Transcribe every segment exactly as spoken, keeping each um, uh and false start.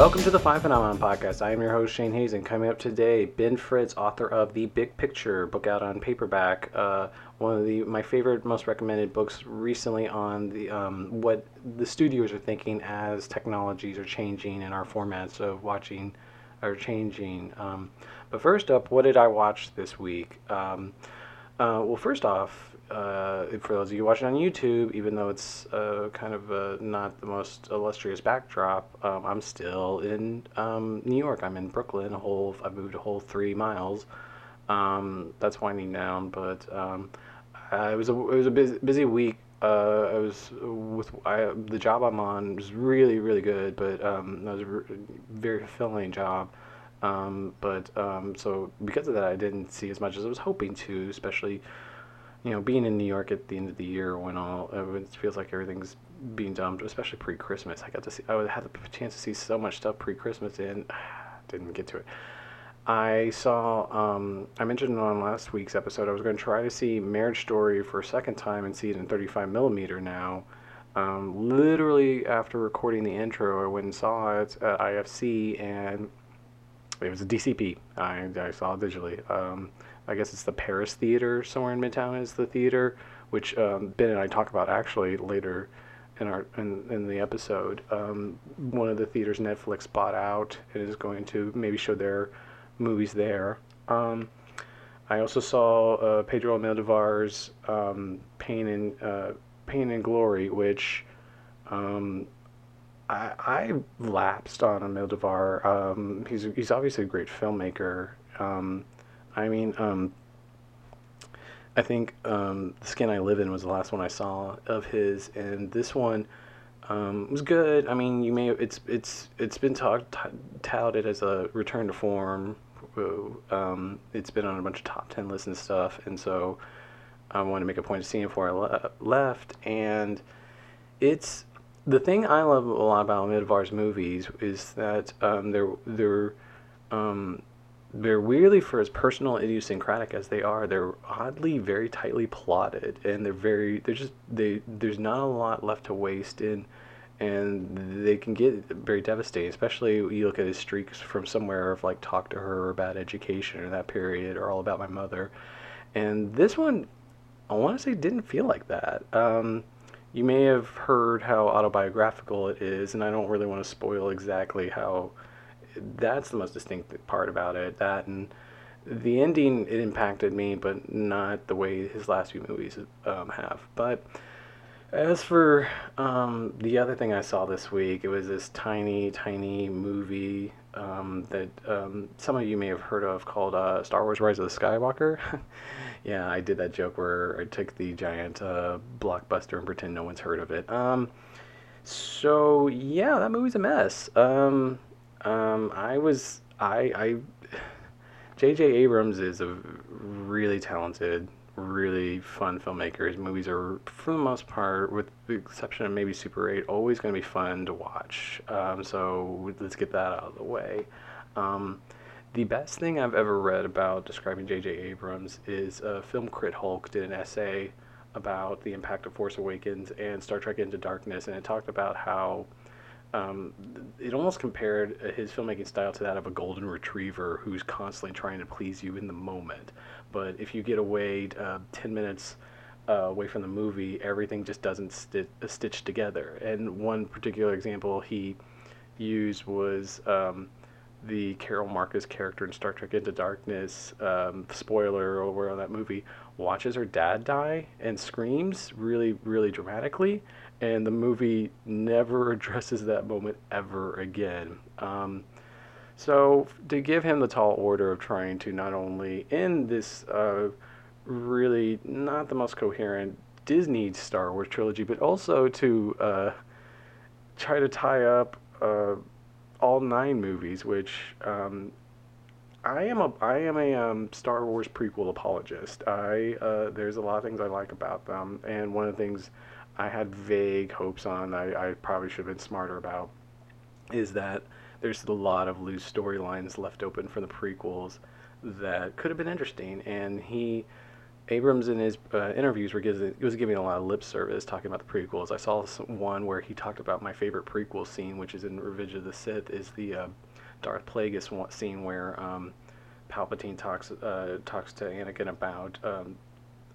Welcome to the Five Phenomenon Podcast. I am your host, Shane Hazen. Coming up today, Ben Fritz, author of The Big Picture, book out on paperback. Uh, one of the my favorite, most recommended books recently on the um, what the studios are thinking as technologies are changing and our formats of watching are changing. Um, but first up, what did I watch this week? Um, uh, well, first off, Uh, for those of you watching on YouTube, even though it's uh, kind of uh, not the most illustrious backdrop, um, I'm still in um, New York. I'm in Brooklyn. A whole I've moved a whole three miles. Um, that's winding down, but um, I, it was a it was a busy, busy week. Uh, I was with I, the job I'm on was really really good, but um, it was a very fulfilling job. Um, but um, so because of that, I didn't see as much as I was hoping to, especially. You know, being in New York at the end of the year when all it feels like everything's being dumped, especially pre-Christmas. I got to see, I had the chance to see so much stuff pre-Christmas and didn't get to it. I saw, um, I mentioned on last week's episode, I was going to try to see Marriage Story for a second time and see it in thirty-five millimeter now. Um, literally after recording the intro, I went and saw it at I F C and it was a D C P. I, I saw it digitally. Um, I guess it's the Paris Theater somewhere in Midtown is the theater, which um, Ben and I talk about actually later in our in, in the episode. Um, one of the theaters Netflix bought out and is going to maybe show their movies there. Um, I also saw uh, Pedro Almodovar's um, Pain and uh, Pain and Glory, which um, I, I lapsed on Almodovar. Um, he's he's obviously a great filmmaker. Um, I mean, um, I think um, The Skin I Live In was the last one I saw of his, and this one um, was good. I mean, you may it's it's it's been talked t- touted as a return to form. Um, it's been on a bunch of top ten lists and stuff, and so I wanted to make a point of seeing it before I le- left. And it's the thing I love a lot about Almodovar's movies is that um, they're they're um, They're weirdly, for as personal idiosyncratic as they are, they're oddly very tightly plotted, and they're very, they're just, they, there's not a lot left to waste in, and they can get very devastating, especially you look at his streaks from somewhere of like Talk to Her or Bad Education or that period or All About My Mother, and this one, I want to say didn't feel like that. Um, you may have heard how autobiographical it is, and I don't really want to spoil exactly how. That's the most distinct part about it. That and the ending, it impacted me, but not the way his last few movies um, have. But as for um, the other thing I saw this week, it was this tiny, tiny movie um, that um, some of you may have heard of called uh, Star Wars Rise of the Skywalker. Yeah, I did that joke where I took the giant uh, blockbuster and pretend no one's heard of it. Um, so, yeah, that movie's a mess. Um... Um, I was, I, I, J J. Abrams is a really talented, really fun filmmaker. His movies are, for the most part, with the exception of maybe Super eight, always going to be fun to watch. Um, so let's get that out of the way. Um, the best thing I've ever read about describing J J. Abrams is a film crit Hulk did an essay about the impact of Force Awakens and Star Trek Into Darkness, and it talked about how Um, it almost compared his filmmaking style to that of a golden retriever who's constantly trying to please you in the moment. But if you get away uh, ten minutes uh, away from the movie, everything just doesn't sti- stitch together. And one particular example he used was um, the Carol Marcus character in Star Trek Into Darkness, um, spoiler over on that movie, watches her dad die and screams really, really dramatically. And the movie never addresses that moment ever again. Um, so to give him the tall order of trying to not only end this uh, really not the most coherent Disney Star Wars trilogy, but also to uh, try to tie up uh, all nine movies, which um, I am a I am a um, Star Wars prequel apologist. I uh, there's a lot of things I like about them, and one of the things I had vague hopes on, I, I probably should have been smarter about, is that there's a lot of loose storylines left open for the prequels that could have been interesting, and he Abrams in his uh, interviews were gives, was giving a lot of lip service, talking about the prequels. I saw one where he talked about my favorite prequel scene, which is in Revenge of the Sith, is the uh, Darth Plagueis scene where um, Palpatine talks uh, talks to Anakin about um,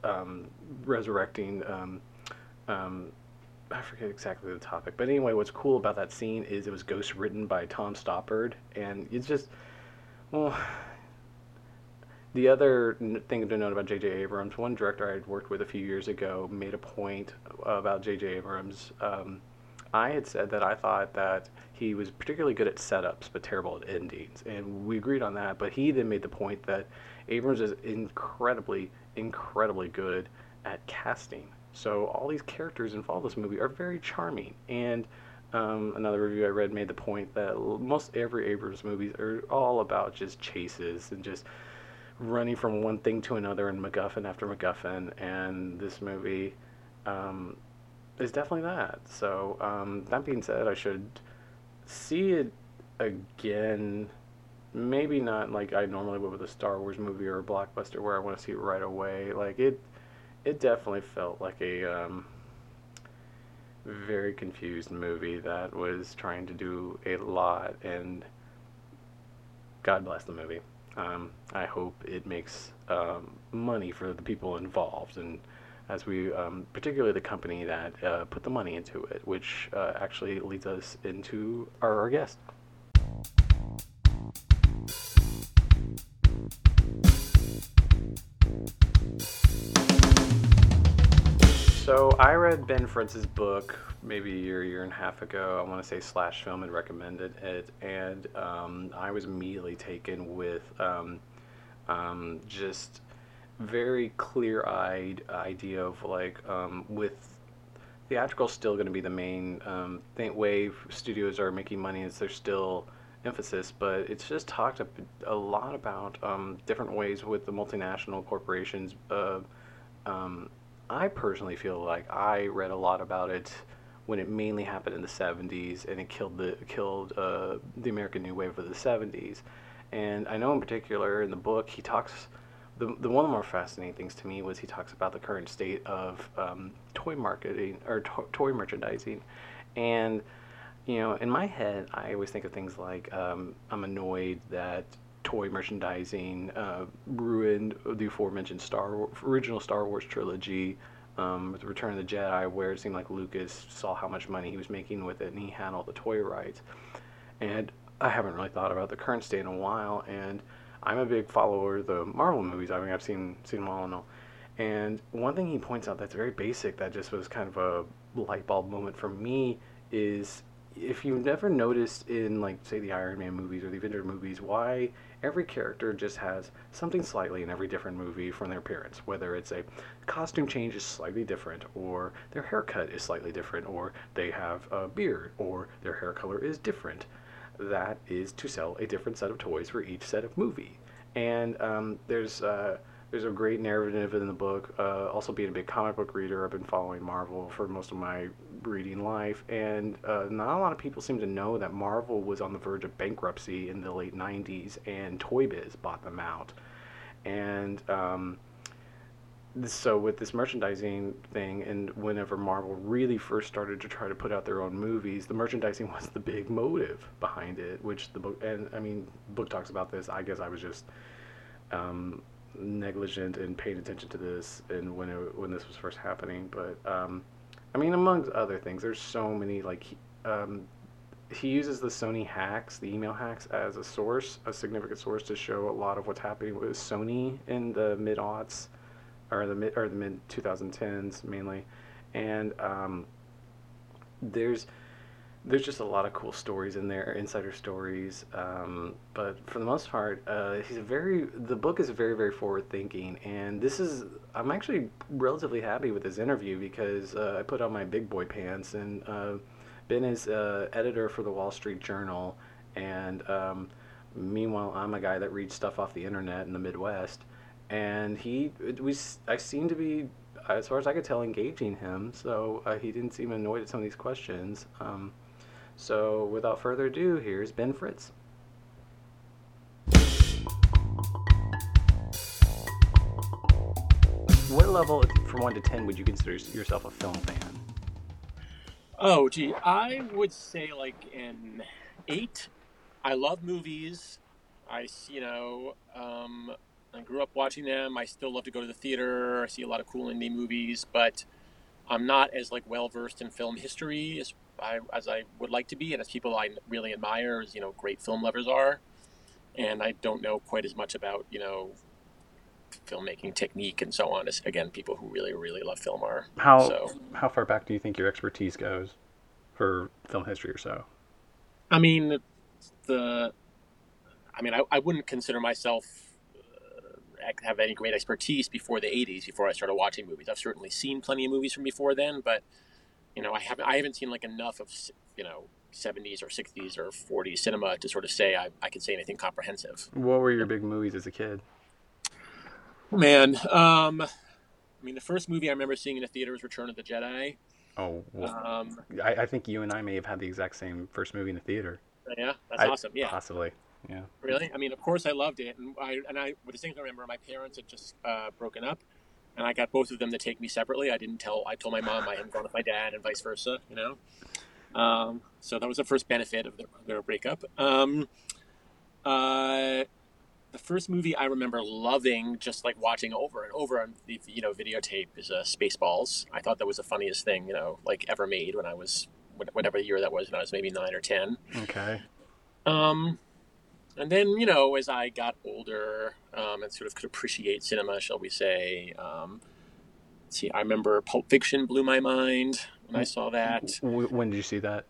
um, resurrecting. Um, um, I forget exactly the topic, but anyway, what's cool about that scene is it was ghost written by Tom Stoppard, and it's just, well. The other thing to note about J J. Abrams, one director I had worked with a few years ago made a point about J J. Abrams. Um, I had said that I thought that he was particularly good at setups but terrible at endings, and we agreed on that, but he then made the point that Abrams is incredibly, incredibly good at casting. So all these characters involved in this movie are very charming, and um, another review I read made the point that most every Abrams movies are all about just chases and just running from one thing to another and MacGuffin after MacGuffin, and this movie um, is definitely that. So um, that being said, I should see it again, maybe not like I normally would with a Star Wars movie or a blockbuster where I want to see it right away. Like it it definitely felt like a um, very confused movie that was trying to do a lot, and God bless the movie. Um, I hope it makes um, money for the people involved, and as we, um, particularly the company that uh, put the money into it, which uh, actually leads us into our, our guest. So I read Ben Fritz's book maybe a year, year and a half ago. I want to say Slash Film had recommended it, and um, I was immediately taken with um, um, just very clear-eyed idea of like um, with theatrical still going to be the main um, thing, way studios are making money is there's still emphasis, but it's just talked a, a lot about um, different ways with the multinational corporations. Uh, um, I personally feel like I read a lot about it when it mainly happened in the seventies, and it killed the killed uh, the American New Wave of the seventies. And I know in particular in the book he talks, the the one of the more fascinating things to me was he talks about the current state of um, toy marketing or to- toy merchandising, and you know in my head I always think of things like um, I'm annoyed that toy merchandising uh, ruined the aforementioned Star original Star Wars trilogy. Um, with the Return of the Jedi, where it seemed like Lucas saw how much money he was making with it, and he had all the toy rights. And I haven't really thought about the current state in a while, and I'm a big follower of the Marvel movies. I mean, I've seen, seen them all and all. And one thing he points out that's very basic, that just was kind of a light bulb moment for me, is if you've never noticed in, like, say, the Iron Man movies or the Avengers movies, why every character just has something slightly in every different movie from their appearance, whether it's a costume change is slightly different, or their haircut is slightly different, or they have a beard, or their hair color is different. That is to sell a different set of toys for each set of movie. And um, there's uh, there's a great narrative in the book. Uh, also being a big comic book reader, I've been following Marvel for most of my reading life, and uh, not a lot of people seem to know that Marvel was on the verge of bankruptcy in the late nineties, and Toy Biz bought them out. And um, so with this merchandising thing, and whenever Marvel really first started to try to put out their own movies, the merchandising was the big motive behind it, which the book, and I mean, the book talks about this. I guess I was just um, negligent in paying attention to this and when it, when this was first happening, but um, I mean, amongst other things, there's so many, like, um, he uses the Sony hacks, the email hacks, as a source, a significant source to show a lot of what's happening with Sony in the mid-aughts, or the mid, or the mid-twenty tens, mainly, and, um, there's, there's just a lot of cool stories in there, insider stories, um, but for the most part, uh, he's very, the book is very, very forward-thinking, and this is, I'm actually relatively happy with this interview because uh, I put on my big boy pants, and uh, Ben is uh, editor for the Wall Street Journal, and um, meanwhile I'm a guy that reads stuff off the internet in the Midwest, and he, we, I seem to be, as far as I could tell, engaging him, so uh, he didn't seem annoyed at some of these questions. Um, so without further ado, here's Ben Fritz. what level, from one to ten, would you consider yourself a film fan? Oh, gee, I would say like an eight. I love movies. I, you know, um, I grew up watching them. I still love to go to the theater. I see a lot of cool indie movies, but I'm not as like well versed in film history as I as I would like to be, and as people I really admire as, you know, great film lovers are. And I don't know quite as much about, you know, filmmaking technique and so on as, again, people who really, really love film are. How so, how far back do you think your expertise goes for film history or so? I mean, the, I mean, I, I wouldn't consider myself uh, have any great expertise before the eighties, before I started watching movies. I've certainly seen plenty of movies from before then, but, you know, I haven't, I haven't seen like enough of, you know, seventies or sixties or forties cinema to sort of say I, I can say anything comprehensive. What were your big movies as a kid? Man, um, I mean, the first movie I remember seeing in a theater was Return of the Jedi. Oh, well, um, I, I think you and I may have had the exact same first movie in the theater. Yeah, that's I, awesome. Yeah, possibly. Yeah. Really? I mean, of course, I loved it, and I and I with the same thing I remember, my parents had just uh, broken up, and I got both of them to take me separately. I didn't tell. I told my mom I hadn't gone with my dad, and vice versa. You know. Um, so that was the first benefit of their, their breakup. Um, uh, the first movie I remember loving, just like watching over and over on the, you know, videotape is uh, Spaceballs. I thought that was the funniest thing, you know, like ever made when I was, whatever year that was, when I was maybe nine or ten. Okay. Um, and then, you know, as I got older, um, and sort of could appreciate cinema, shall we say, um, let's see, I remember Pulp Fiction blew my mind. When I saw that. When did you see that?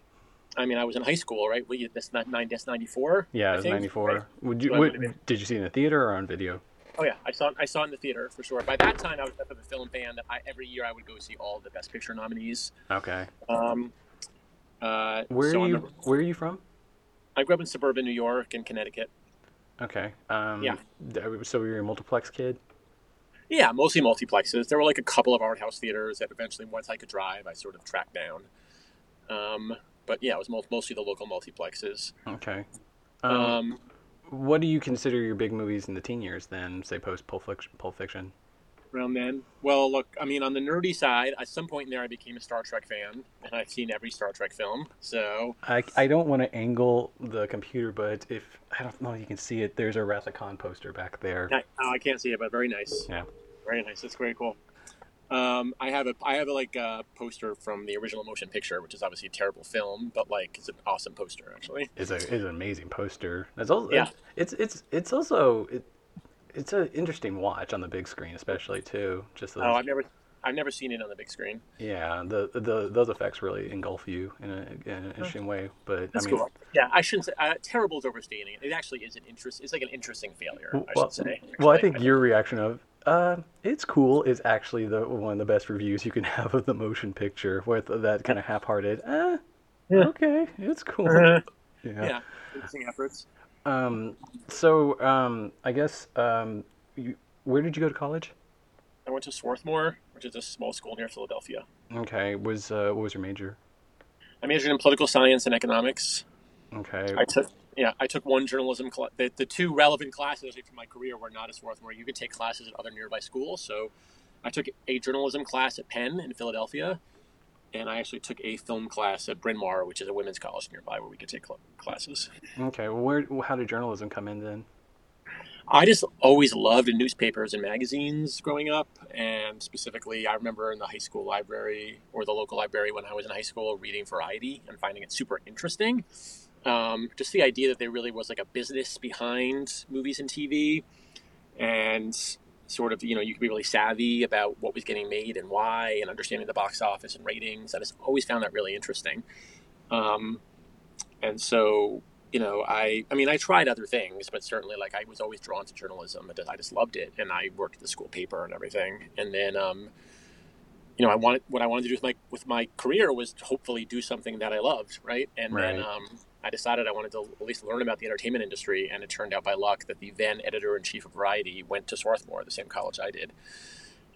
I mean, I was in high school, right? Well, you, that's not nine. That's ninety-four. Yeah, it was ninety-four. Right? Would you? So what, did you see it in the theater or on video? Oh yeah, I saw. I saw it in the theater for sure. By that time, I was up of a film fan that I, every year I would go see all the Best Picture nominees. Okay. Um. Uh. Where so are you? Where are you from? I grew up in suburban New York and Connecticut. Okay. Um, yeah. So you're a multiplex kid? Yeah, mostly multiplexes. There were like a couple of art house theaters that eventually, once I could drive, I sort of tracked down. Um, but yeah, it was mostly the local multiplexes. Okay. Um, um, what do you consider your big movies in the teen years then, say post Pulp Fiction? Pulp Fiction? Around then? Well, look, I mean, on the nerdy side, at some point in there, I became a Star Trek fan, and I've seen every Star Trek film, so... I, I don't want to angle the computer, but if... I don't know if you can see it. There's a Wrath of Khan poster back there. I, oh, I can't see it, but very nice. Yeah. Very nice. That's very cool. Um, I have, a, I have a, like, a poster from the original motion picture, which is obviously a terrible film, but, like, it's an awesome poster, actually. It's, a, it's an amazing poster. It's also, yeah. It's, it's, it's also... It, It's an interesting watch on the big screen, especially too. Just those... oh, I've never, I've never seen it on the big screen. Yeah, the the those effects really engulf you in, a, in an interesting way. But that's I mean, cool. Yeah, I shouldn't say uh, terrible is overstating it. It actually is an interest. It's like an interesting failure. I well, should say. Well, I think I your reaction of uh, "it's cool" is actually the one of the best reviews you can have of the motion picture with that kind of half-hearted. Uh, yeah. Okay, it's cool. Uh, yeah. yeah, interesting efforts. Um, so, um, I guess, um, you, where did you go to college? I went to Swarthmore, which is a small school near Philadelphia. Okay. Was, uh, what was your major? I majored in political science and economics. Okay. I took, yeah, I took one journalism class. The, the two relevant classes for my career were not at Swarthmore. You could take classes at other nearby schools. So I took a journalism class at Penn in Philadelphia, and I actually took a film class at Bryn Mawr, which is a women's college nearby where we could take cl- classes. Okay. Well, where, how did journalism come in then? I just always loved newspapers and magazines growing up. And specifically, I remember in the high school library or the local library when I was in high school reading Variety and finding it super interesting. Um, just the idea that there really was like a business behind movies and T V, and sort of, you know, you could be really savvy about what was getting made and why, and understanding the box office and ratings. I just always found that really interesting. Um, and so, you know, I, I mean, I tried other things, but certainly like I was always drawn to journalism. I just loved it. And I worked at the school paper and everything. And then, um, you know, I wanted, what I wanted to do with my, with my career was to hopefully do something that I loved. Right. And right. then, um, I decided I wanted to at least learn about the entertainment industry, and it turned out by luck that the then editor-in-chief of Variety went to Swarthmore, the same college I did.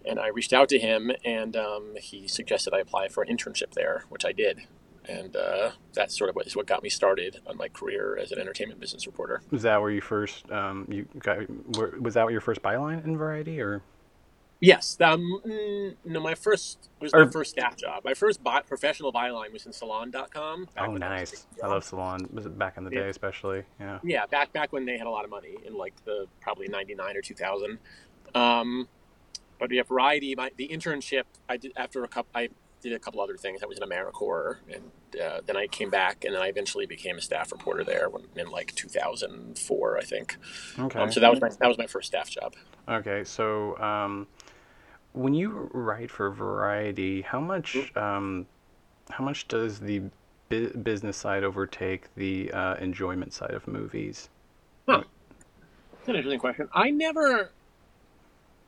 And I reached out to him, and um, he suggested I apply for an internship there, which I did. And uh, that's sort of what, is what got me started on my career as an entertainment business reporter. Was that where you first um, you got? Were, was that your first byline in Variety, or? Yes. Um, no, my first was my or, first staff job. My first bot, professional byline was in salon dot com. Oh, nice. I love Salon. Was it back in the yeah. day, especially? Yeah. Yeah, back back when they had a lot of money in like the probably ninety-nine or two thousand. Um, but yeah, Variety. My the internship I did after a couple. I did a couple other things. I was in AmeriCorps, and uh, then I came back, and then I eventually became a staff reporter there when, in like two thousand four, I think. Okay. Um, so that was my that was my first staff job. Okay, so. Um... When you write for Variety, how much um, how much does the bu- business side overtake the uh, enjoyment side of movies? Huh. That's an interesting question. I never,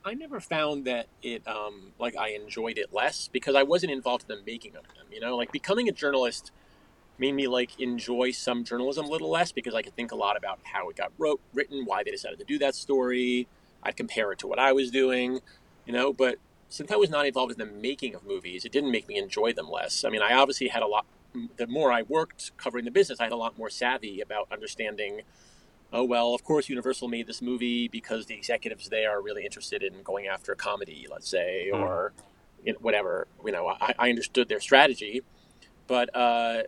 I never found that it um, like I enjoyed it less because I wasn't involved in the making of them. You know, like becoming a journalist made me like enjoy some journalism a little less because I could think a lot about how it got wrote, written, why they decided to do that story. I'd compare it to what I was doing. You know, but since I was not involved in the making of movies, it didn't make me enjoy them less. I mean, I obviously had a lot, the more I worked covering the business, I had a lot more savvy about understanding, oh, well, of course, Universal made this movie because the executives there are really interested in going after comedy, let's say, mm. or you know, whatever. You know, I, I understood their strategy, but, uh,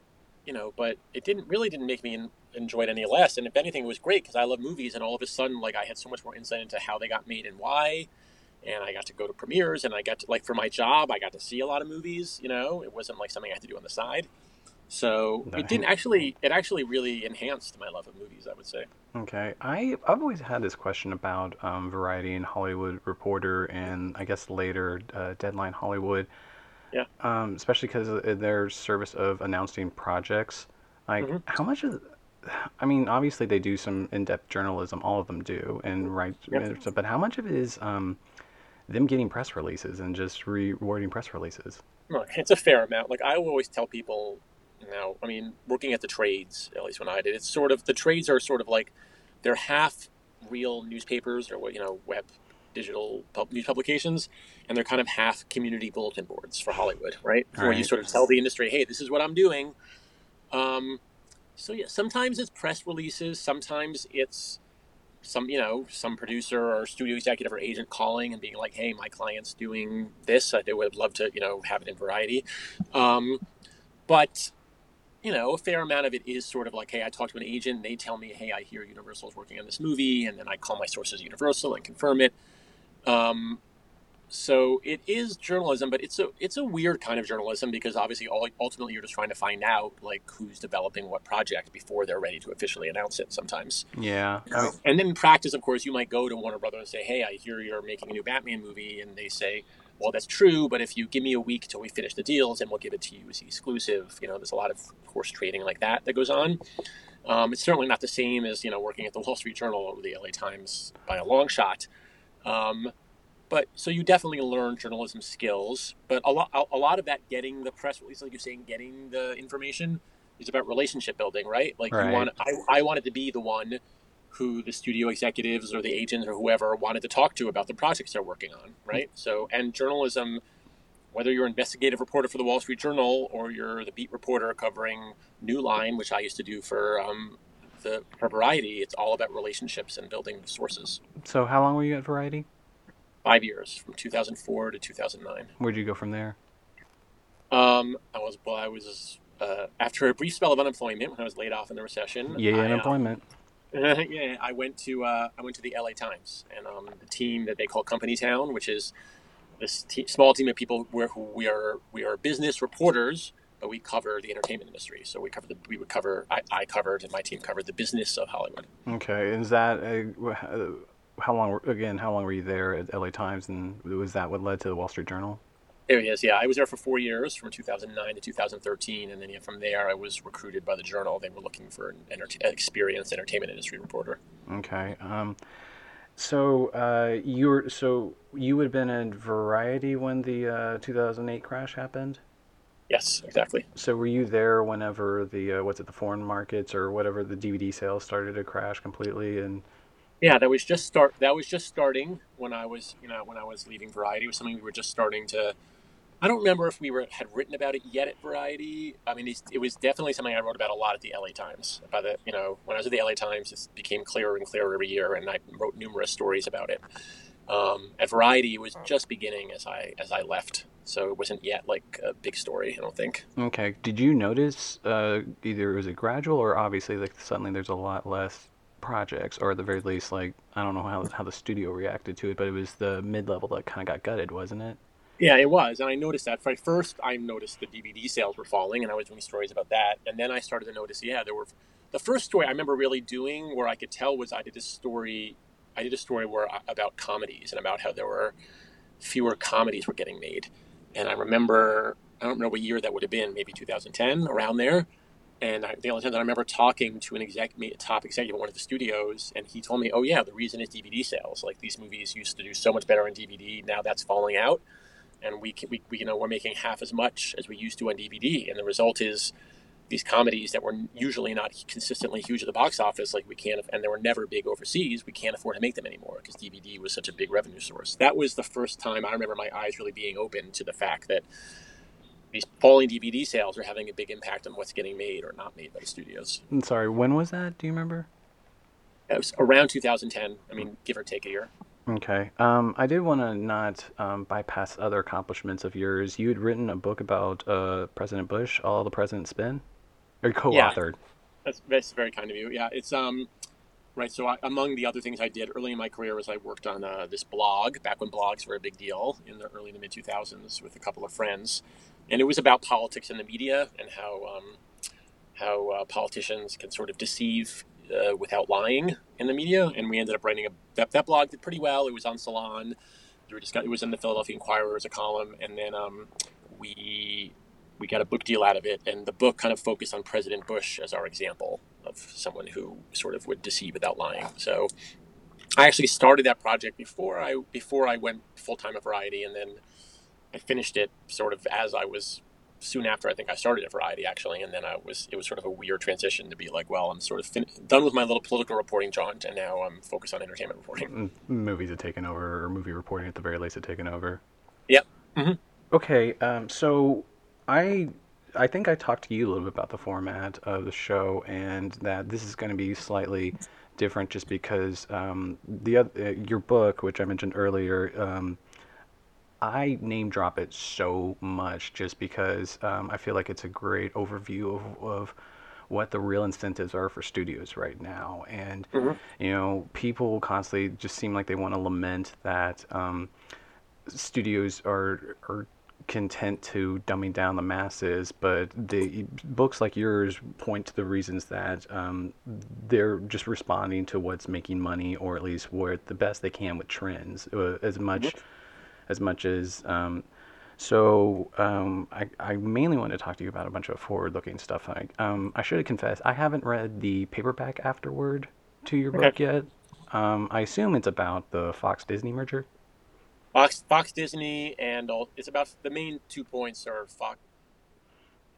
you know, but it didn't really didn't make me in, enjoy it any less. And if anything, it was great because I love movies. And all of a sudden, like I had so much more insight into how they got made and why. And I got to go to premieres, and I got to, like, for my job, I got to see a lot of movies, you know? It wasn't, like, something I had to do on the side. So nice. It didn't actually, it actually really enhanced my love of movies, I would say. Okay. I, I've always had this question about um, Variety and Hollywood Reporter and, I guess, later uh, Deadline Hollywood. Yeah. Um, especially because of their service of announcing projects. Like, mm-hmm. how much is... I mean, obviously they do some in-depth journalism. All of them do. and write, yep. But how much of it is... Um, them getting press releases and just rewarding press releases. It's a fair amount. Like I always tell people, you know, I mean, working at the trades, at least when I did, it's sort of, the trades are sort of like, they're half real newspapers or, you know, web digital pub- news publications, and they're kind of half community bulletin boards for Hollywood, right? Where right. you sort of tell the industry, hey, this is what I'm doing. Um, so yeah, sometimes it's press releases. Sometimes it's, some, you know, some producer or studio executive or agent calling and being like, hey, my client's doing this. I would love to, you know, have it in Variety. Um, but, you know, a fair amount of it is sort of like, hey, I talked to an agent. They tell me, hey, I hear Universal's working on this movie. And then I call my sources at Universal and confirm it. Um, so it is journalism, but it's a, it's a weird kind of journalism because obviously all, ultimately you're just trying to find out like who's developing what project before they're ready to officially announce it sometimes. Yeah. Oh. And then in practice, of course, you might go to Warner Brothers and say, hey, I hear you're making a new Batman movie. And they say, well, that's true. But if you give me a week till we finish the deals and we'll give it to you as exclusive, you know, there's a lot of horse trading like that that goes on. Um, it's certainly not the same as, you know, working at the Wall Street Journal or the L A Times by a long shot. Um, But so you definitely learn journalism skills, but a lot, a lot of that getting the press release, like you're saying, getting the information is about relationship building, right? Like right. you want, I, I wanted to be the one who the studio executives or the agents or whoever wanted to talk to about the projects they're working on, right? So, and journalism, whether you're an investigative reporter for the Wall Street Journal or you're the beat reporter covering New Line, which I used to do for um, the for Variety, it's all about relationships and building sources. So, how long were you at Variety? Five years, from two thousand four to two thousand nine. Where'd you go from there? Um, I was well. I was uh, after a brief spell of unemployment when I was laid off in the recession. Yeah, I, unemployment. Uh, yeah, I went to uh, I went to the L A Times and um, the team that they call Company Town, which is this te- small team of people where who we are we are business reporters, but we cover the entertainment industry. So we cover the we would cover I, I covered and my team covered the business of Hollywood. Okay, is that a, How long, again, how long were you there at L A Times, and was that what led to the Wall Street Journal? There he is, yeah. I was there for four years, from two thousand nine to two thousand thirteen, and then yeah, from there I was recruited by the Journal. They were looking for an enter- experienced entertainment industry reporter. Okay. Um, so, uh, you were, so you had been in Variety when the uh, two thousand eight crash happened? Yes, exactly. So were you there whenever the, uh, what's it, the foreign markets or whatever, the D V D sales started to crash completely and... Yeah, that was just start. That was just starting when I was, you know, when I was leaving Variety. It was something we were just starting to. I don't remember if we were had written about it yet at Variety. I mean, it was definitely something I wrote about a lot at the L A Times. By the, you know, when I was at the L A Times, it became clearer and clearer every year, and I wrote numerous stories about it. Um, at Variety, it was just beginning as I as I left, so it wasn't yet like a big story, I don't think. Okay. Did you notice uh, either it was a gradual or obviously like suddenly there's a lot less projects, or at the very least, like I don't know how how the studio reacted to it, but it was the mid level that kind of got gutted, wasn't it? Yeah, it was, and I noticed that. First, I noticed the D V D sales were falling, and I was doing stories about that, and then I started to notice, yeah, there were the first story I remember really doing where I could tell was I did this story. I did a story where about comedies and about how there were fewer comedies were getting made. And I remember, I don't know what year that would have been, maybe two thousand ten, around there. And I, the only time that I remember talking to an exec, a top executive at one of the studios, and he told me, oh yeah, the reason is D V D sales. Like these movies used to do so much better on D V D. Now that's falling out. And we, can, we, we you know, we're making half as much as we used to on D V D. And the result is these comedies that were usually not consistently huge at the box office, like we can't, and they were never big overseas, we can't afford to make them anymore because D V D was such a big revenue source. That was the first time I remember my eyes really being open to the fact that these falling D V D sales are having a big impact on what's getting made or not made by the studios. I'm sorry, when was that? Do you remember? It was around two thousand ten. I mean, give or take a year. Okay. Um, I did want to not um, bypass other accomplishments of yours. You had written a book about uh, President Bush, All the President's Men. Or co-authored. Yeah, that's, that's very kind of you. Yeah, it's um, right. So I, among the other things I did early in my career was I worked on uh, this blog back when blogs were a big deal in the early to mid two thousands with a couple of friends, and it was about politics and the media and how um, how uh, politicians can sort of deceive uh, without lying in the media. And we ended up writing a that, that blog did pretty well. It was on Salon. We were just got, it was in the Philadelphia Inquirer as a column, and then um, we. we got a book deal out of it, and the book kind of focused on President Bush as our example of someone who sort of would deceive without lying. So I actually started that project before I before I went full-time at Variety, and then I finished it sort of as I was soon after I think I started at Variety, actually, and then I was it was sort of a weird transition to be like, well, I'm sort of fin- done with my little political reporting jaunt, and now I'm focused on entertainment reporting. Movies had taken over, or movie reporting at the very least had taken over. Yep. Mm-hmm. Okay, um, so... I I think I talked to you a little bit about the format of the show and that this is going to be slightly different just because um, the other, your book, which I mentioned earlier, um, I name drop it so much just because um, I feel like it's a great overview of, of what the real incentives are for studios right now. And, mm-hmm. you know, people constantly just seem like they want to lament that um, studios are are content to dumbing down the masses, but the books like yours point to the reasons that um, they're just responding to what's making money, or at least where the best they can with trends, uh, as much mm-hmm. as much as. Um, so um, I, I mainly want to talk to you about a bunch of forward-looking stuff. I, um, I should confess, I haven't read the paperback afterword to your okay. book yet. Um, I assume it's about the Fox Disney merger. Fox, Fox, Disney, and all, it's about the main two points are Fox.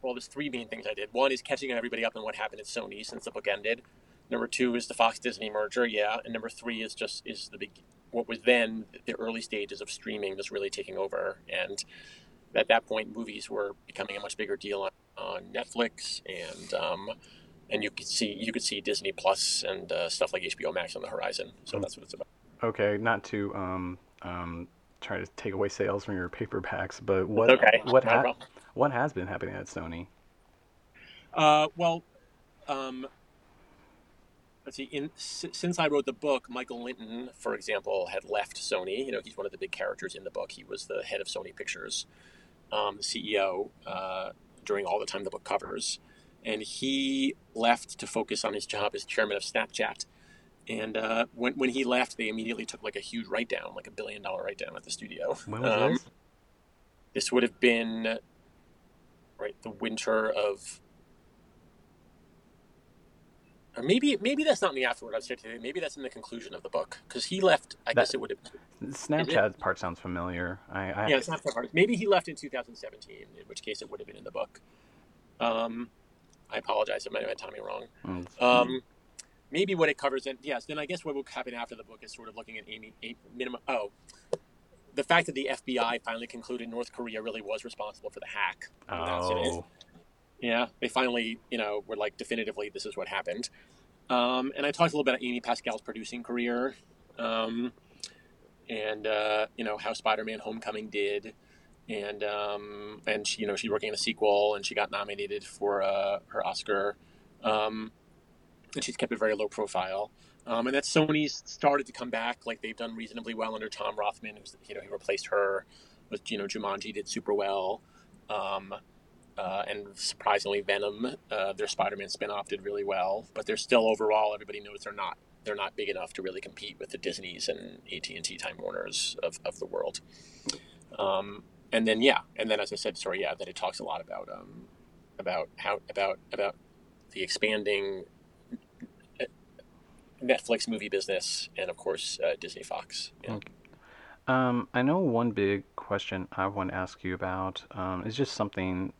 Well, there's three main things I did. One is catching everybody up on what happened at Sony since the book ended. Number two is the Fox Disney merger, yeah, and number three is just is the big what was then the early stages of streaming was really taking over, and at that point, movies were becoming a much bigger deal on, on Netflix, and um, and you could see you could see Disney Plus and uh, stuff like H B O Max on the horizon. So that's what it's about. Okay, not to um um. try to take away sales from your paperbacks, but what okay. what ha- what has been happening at Sony? Uh, well, um, let's see. In, s- since I wrote the book, Michael Linton, for example, had left Sony. You know, he's one of the big characters in the book. He was the head of Sony Pictures, um, C E O uh, during all the time the book covers, and he left to focus on his job as chairman of Snapchat. And uh, when when he left, they immediately took like a huge write down, like a billion dollar write down at the studio. When was um, this? This would have been right the winter of, or maybe maybe that's not in the afterword. I said today. Maybe that's in the conclusion of the book because he left. I that, guess it would have. Snapchat it, part sounds familiar. I, I yeah, Snapchat part. Maybe he left in two thousand seventeen, in which case it would have been in the book. Um, I apologize. I might have had Tommy wrong. Mm-hmm. Um. Maybe what it covers, and yes, then I guess what will happen after the book is sort of looking at Amy, Amy minimum. Oh, the fact that the F B I finally concluded North Korea really was responsible for the hack. Oh, yeah, they finally, you know, were like definitively this is what happened. Um, and I talked a little bit about Amy Pascal's producing career, um, and, uh, you know, how Spider-Man Homecoming did. And, um, and she, you know, she's working on a sequel, and she got nominated for uh, her Oscar. Um, and she's kept a very low profile. Um, and that Sony's started to come back. Like, they've done reasonably well under Tom Rothman, who's, you know, he replaced her. With, you know, Jumanji did super well. Um, uh, and surprisingly, Venom, uh, their Spider-Man spinoff, did really well. But they're still, overall, everybody knows they're not they're not big enough to really compete with the Disneys and A T and T Time Warners of, of the world. Um, and then, yeah, and then as I said, sorry, yeah, that it talks a lot about um, about how about about the expanding Netflix movie business, and of course uh, Disney Fox. Yeah. Okay. Um, I know one big question I want to ask you about um, is just something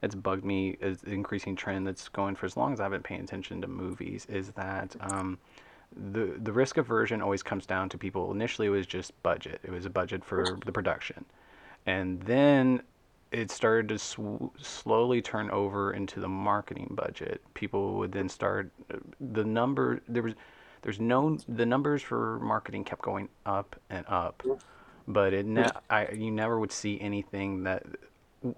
that's bugged me, is the increasing trend that's going for as long as I've been paying attention to movies, is that um, the the risk aversion always comes down to people. Initially, it was just budget. It was a budget for the production. And then it started to sw- slowly turn over into the marketing budget. People would then start the number. There was... There's no the numbers for marketing kept going up and up, but it ne- I you never would see anything that,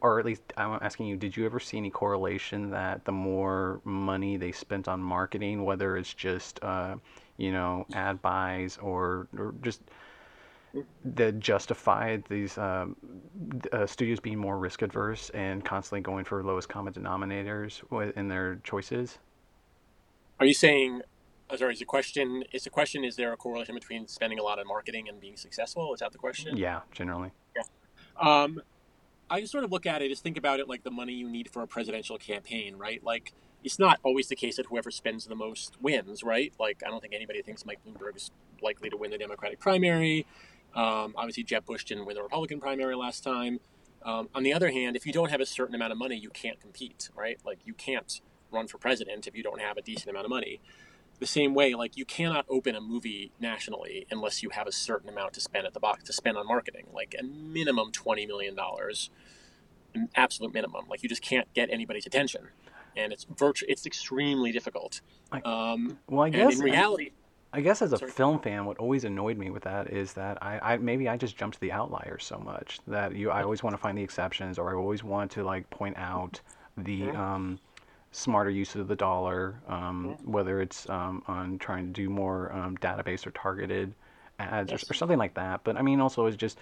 or at least I'm asking you, did you ever see any correlation that the more money they spent on marketing, whether it's just uh, you know ad buys or or just that justified these uh, uh, studios being more risk adverse and constantly going for lowest common denominators in their choices? Are you saying? Sorry, is the question is the question is there a correlation between spending a lot on marketing and being successful? Is that the question? Yeah, generally. Yeah. Um, I sort of look at it as, think about it like the money you need for a presidential campaign, right? Like, it's not always the case that whoever spends the most wins, right? Like, I don't think anybody thinks Mike Bloomberg is likely to win the Democratic primary. Um, obviously, Jeb Bush didn't win the Republican primary last time. Um, on the other hand, if you don't have a certain amount of money, you can't compete, right? Like, you can't run for president if you don't have a decent amount of money. The same way, like, you cannot open a movie nationally unless you have a certain amount to spend at the box, to spend on marketing, like a minimum twenty million dollars, an absolute minimum. Like, you just can't get anybody's attention, and it's virtu- it's extremely difficult. Um, well, I guess in reality, I, I guess as a sorry. film fan, what always annoyed me with that is that I, I maybe I just jump to the outliers so much that you I always want to find the exceptions, or I always want to like point out the. Um, smarter use of the dollar, um, yeah. whether it's um, on trying to do more um, database or targeted ads yes. or, or something like that. But I mean, also it's just,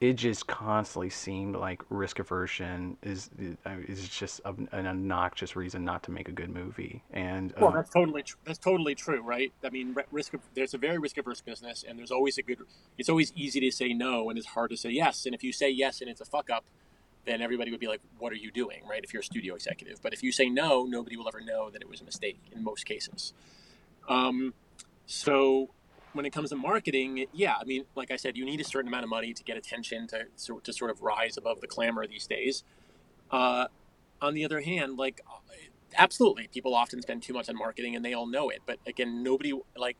it just constantly seemed like risk aversion is is just a, an obnoxious reason not to make a good movie. And well, uh, that's totally tr- that's totally true, right? I mean, risk there's a very risk averse business, and there's always a good. It's always easy to say no, and it's hard to say yes. And if you say yes, and it's a fuck up, then everybody would be like, what are you doing, right, if you're a studio executive? But if you say no, nobody will ever know that it was a mistake in most cases. Um, so when it comes to marketing, yeah, I mean, like I said, you need a certain amount of money to get attention, to, to sort of rise above the clamor these days. Uh, on the other hand, like, absolutely, people often spend too much on marketing, and they all know it. But again, nobody, like,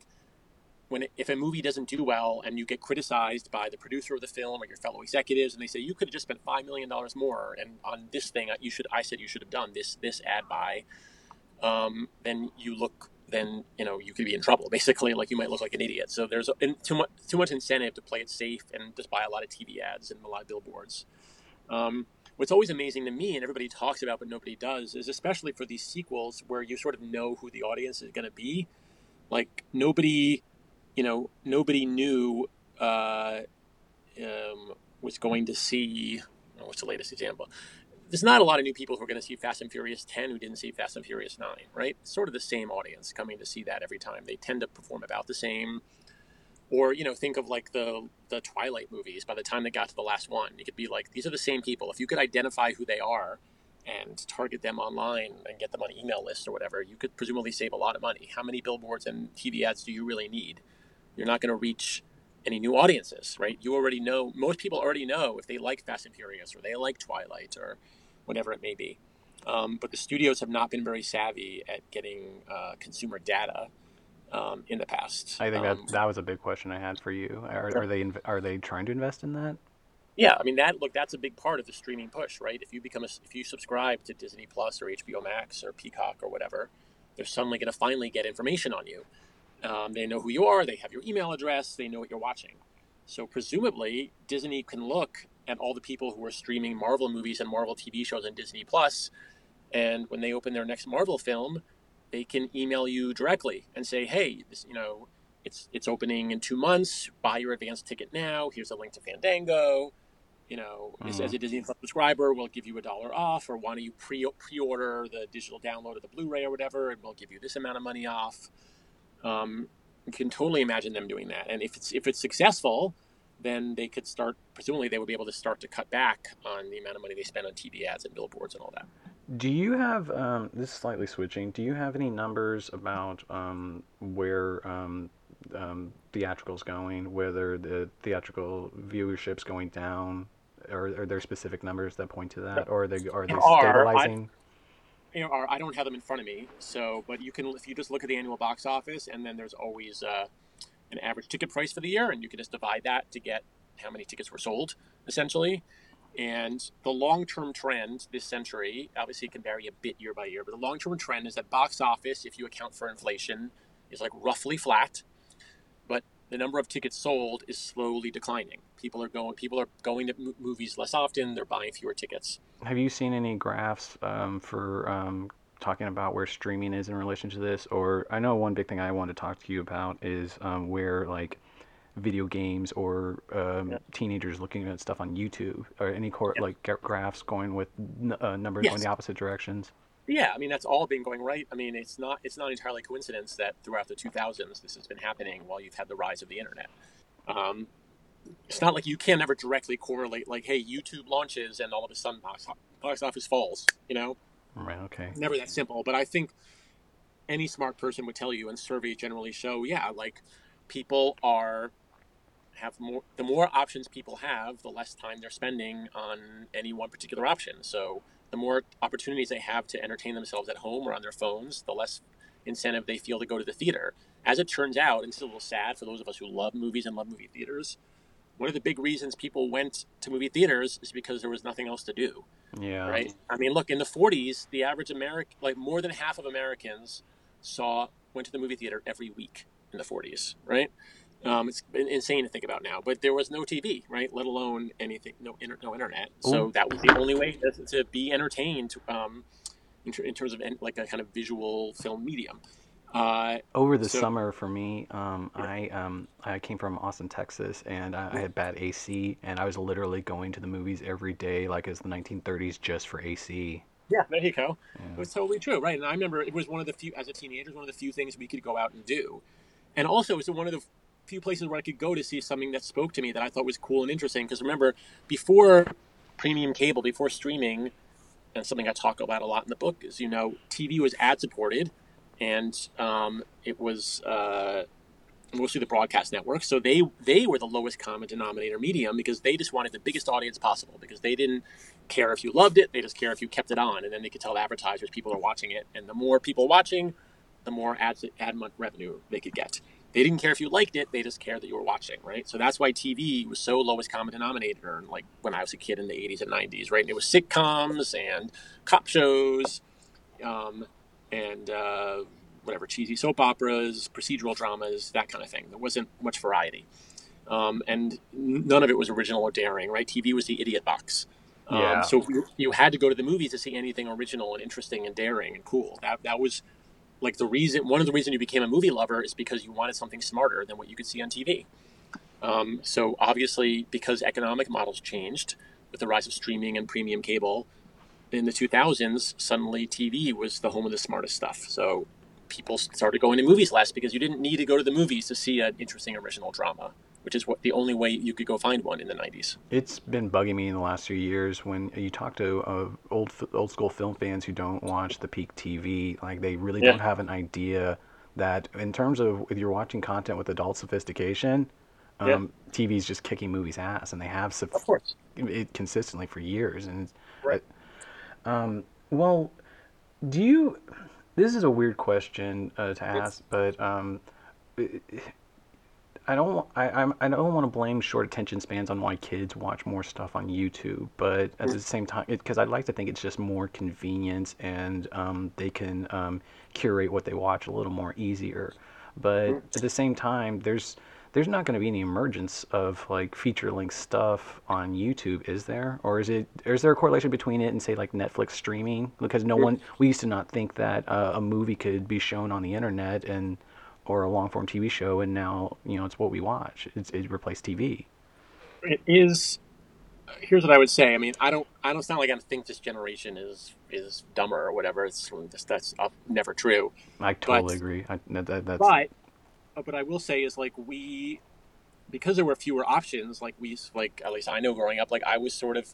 when it, if a movie doesn't do well and you get criticized by the producer of the film or your fellow executives, and they say, you could have just spent five million dollars more and on this thing, you should, I said you should have done this, this ad buy, um, then you look, then, you know, you could be in trouble. Basically, like, you might look like an idiot. So there's a, too much, too much incentive to play it safe and just buy a lot of T V ads and a lot of billboards. Um, what's always amazing to me, and everybody talks about, but nobody does, is especially for these sequels where you sort of know who the audience is going to be. Like, nobody... You know, nobody knew uh, um, was going to see. Oh, what's the latest example? There's not a lot of new people who are going to see Fast and Furious ten who didn't see Fast and Furious nine, right? It's sort of the same audience coming to see that every time. They tend to perform about the same. Or, you know, think of like the the Twilight movies. By the time they got to the last one, you could be like, these are the same people. If you could identify who they are and target them online and get them on email lists or whatever, you could presumably save a lot of money. How many billboards and T V ads do you really need? You're not going to reach any new audiences, right? You already know, most people already know if they like Fast and Furious or they like Twilight or whatever it may be. Um, but the studios have not been very savvy at getting uh, consumer data um, in the past. I think um, that that was a big question I had for you. Are, are they are they trying to invest in that? Yeah, I mean that look that's a big part of the streaming push, right? If you become a, if you subscribe to Disney Plus or H B O Max or Peacock or whatever, they're suddenly going to finally get information on you. Um, they know who you are. They have your email address. They know what you're watching. So presumably, Disney can look at all the people who are streaming Marvel movies and Marvel T V shows on Disney Plus, and when they open their next Marvel film, they can email you directly and say, hey, this, you know, it's it's opening in two months. Buy your advance ticket now. Here's a link to Fandango. You know, mm-hmm. as a Disney Plus subscriber, we'll give you a dollar off. Or why don't you pre- pre-order the digital download of the Blu-ray or whatever, and we'll give you this amount of money off. Um, you can totally imagine them doing that. And if it's if it's successful, then they could start, presumably they would be able to start to cut back on the amount of money they spend on T V ads and billboards and all that. Do you have, um, this is slightly switching, do you have any numbers about um, where um, um, theatrical's going, whether the theatrical viewership's going down? Or are, are there specific numbers that point to that? Or are they, are they stabilizing? I, you know, I don't have them in front of me. So, but you can, if you just look at the annual box office, and then there's always uh, an average ticket price for the year, and you can just divide that to get how many tickets were sold, essentially. And the long-term trend this century, obviously it can vary a bit year by year, but the long-term trend is that box office, if you account for inflation, is like roughly flat, but the number of tickets sold is slowly declining. People are going people are going to movies less often, they're buying fewer tickets. Have you seen any graphs um, for um, talking about where streaming is in relation to this? Or I know one big thing I want to talk to you about is um, where like video games or um, yeah. teenagers looking at stuff on YouTube or any cor- yeah. like graphs going with n- uh, numbers yes. going the opposite directions. Yeah, I mean that's all been going right. I mean it's not it's not entirely coincidence that throughout the two thousands this has been happening while you've had the rise of the internet. Um, it's not like you can ever directly correlate like, hey, YouTube launches and all of a sudden box, box office falls. You know, right? Okay. Never that simple. But I think any smart person would tell you, and surveys generally show, yeah, like people are. Have more the more options people have, the less time they're spending on any one particular option. So the more opportunities they have to entertain themselves at home or on their phones, the less incentive they feel to go to the theater. As it turns out, and it's a little sad for those of us who love movies and love movie theaters, one of the big reasons people went to movie theaters is because there was nothing else to do. Yeah. Right? I mean, look, in the forties, the average American, like more than half of Americans saw, went to the movie theater every week in the forties, right? Um, it's insane to think about now, but there was no T V, right? Let alone anything, no, inter- no internet. Ooh. So that was the only way to, to be entertained, um, in, ter- in terms of en- like a kind of visual film medium. Uh, Over the so, summer for me, um, yeah. I um, I came from Austin, Texas, and I, I had bad A C, and I was literally going to the movies every day, like it's the nineteen thirties, just for A C. Yeah, there you go. Yeah. It was totally true, right? And I remember it was one of the few, as a teenager, one of the few things we could go out and do, and also it's one of the few places where I could go to see something that spoke to me that I thought was cool and interesting. Because remember, before premium cable, before streaming, and something I talk about a lot in the book is, you know, T V was ad supported, and um, it was uh, mostly the broadcast network. So they they were the lowest common denominator medium because they just wanted the biggest audience possible, because they didn't care if you loved it. They just care if you kept it on, and then they could tell advertisers people are watching it. And the more people watching, the more ads, ad month revenue they could get. They didn't care if you liked it. They just cared that you were watching, right? So that's why T V was so lowest common denominator, like when I was a kid in the eighties and nineties, right? And it was sitcoms and cop shows um, and uh, whatever, cheesy soap operas, procedural dramas, that kind of thing. There wasn't much variety. Um, and none of it was original or daring, right? T V was the idiot box. Um, yeah. So you had to go to the movies to see anything original and interesting and daring and cool. That that was... Like the reason, one of the reasons you became a movie lover is because you wanted something smarter than what you could see on T V. Um, so obviously, because economic models changed with the rise of streaming and premium cable in the two thousands, suddenly T V was the home of the smartest stuff. So people started going to movies less because you didn't need to go to the movies to see an interesting original drama, which is what the only way you could go find one in the nineties. It's been bugging me in the last few years when you talk to uh, old old school film fans who don't watch the peak T V, like they really yeah. don't have an idea that in terms of if you're watching content with adult sophistication, um, yeah. T V's just kicking movies' ass, and they have soph- of course. it consistently for years. And right. uh, um, well, do you? This is a weird question uh, to ask, it's... but. Um, it, I don't. I I don't want to blame short attention spans on why kids watch more stuff on YouTube, but at the same time, because I'd like to think it's just more convenience, and um, they can um, curate what they watch a little more easier. But at the same time, there's there's not going to be any emergence of like feature length stuff on YouTube, is there? Or is it? Or is there a correlation between it and say like Netflix streaming? Because no one, we used to not think that uh, a movie could be shown on the internet and or a long form T V show, and now you know it's what we watch. It's, it replaced T V. It is. Here's what I would say. I mean, I don't. I don't sound like I think this generation is is dumber or whatever. It's just, that's up, never true. I totally but, agree. I, that, that's. But what I will say is like we, because there were fewer options. Like we, like at least I know growing up, like I was sort of,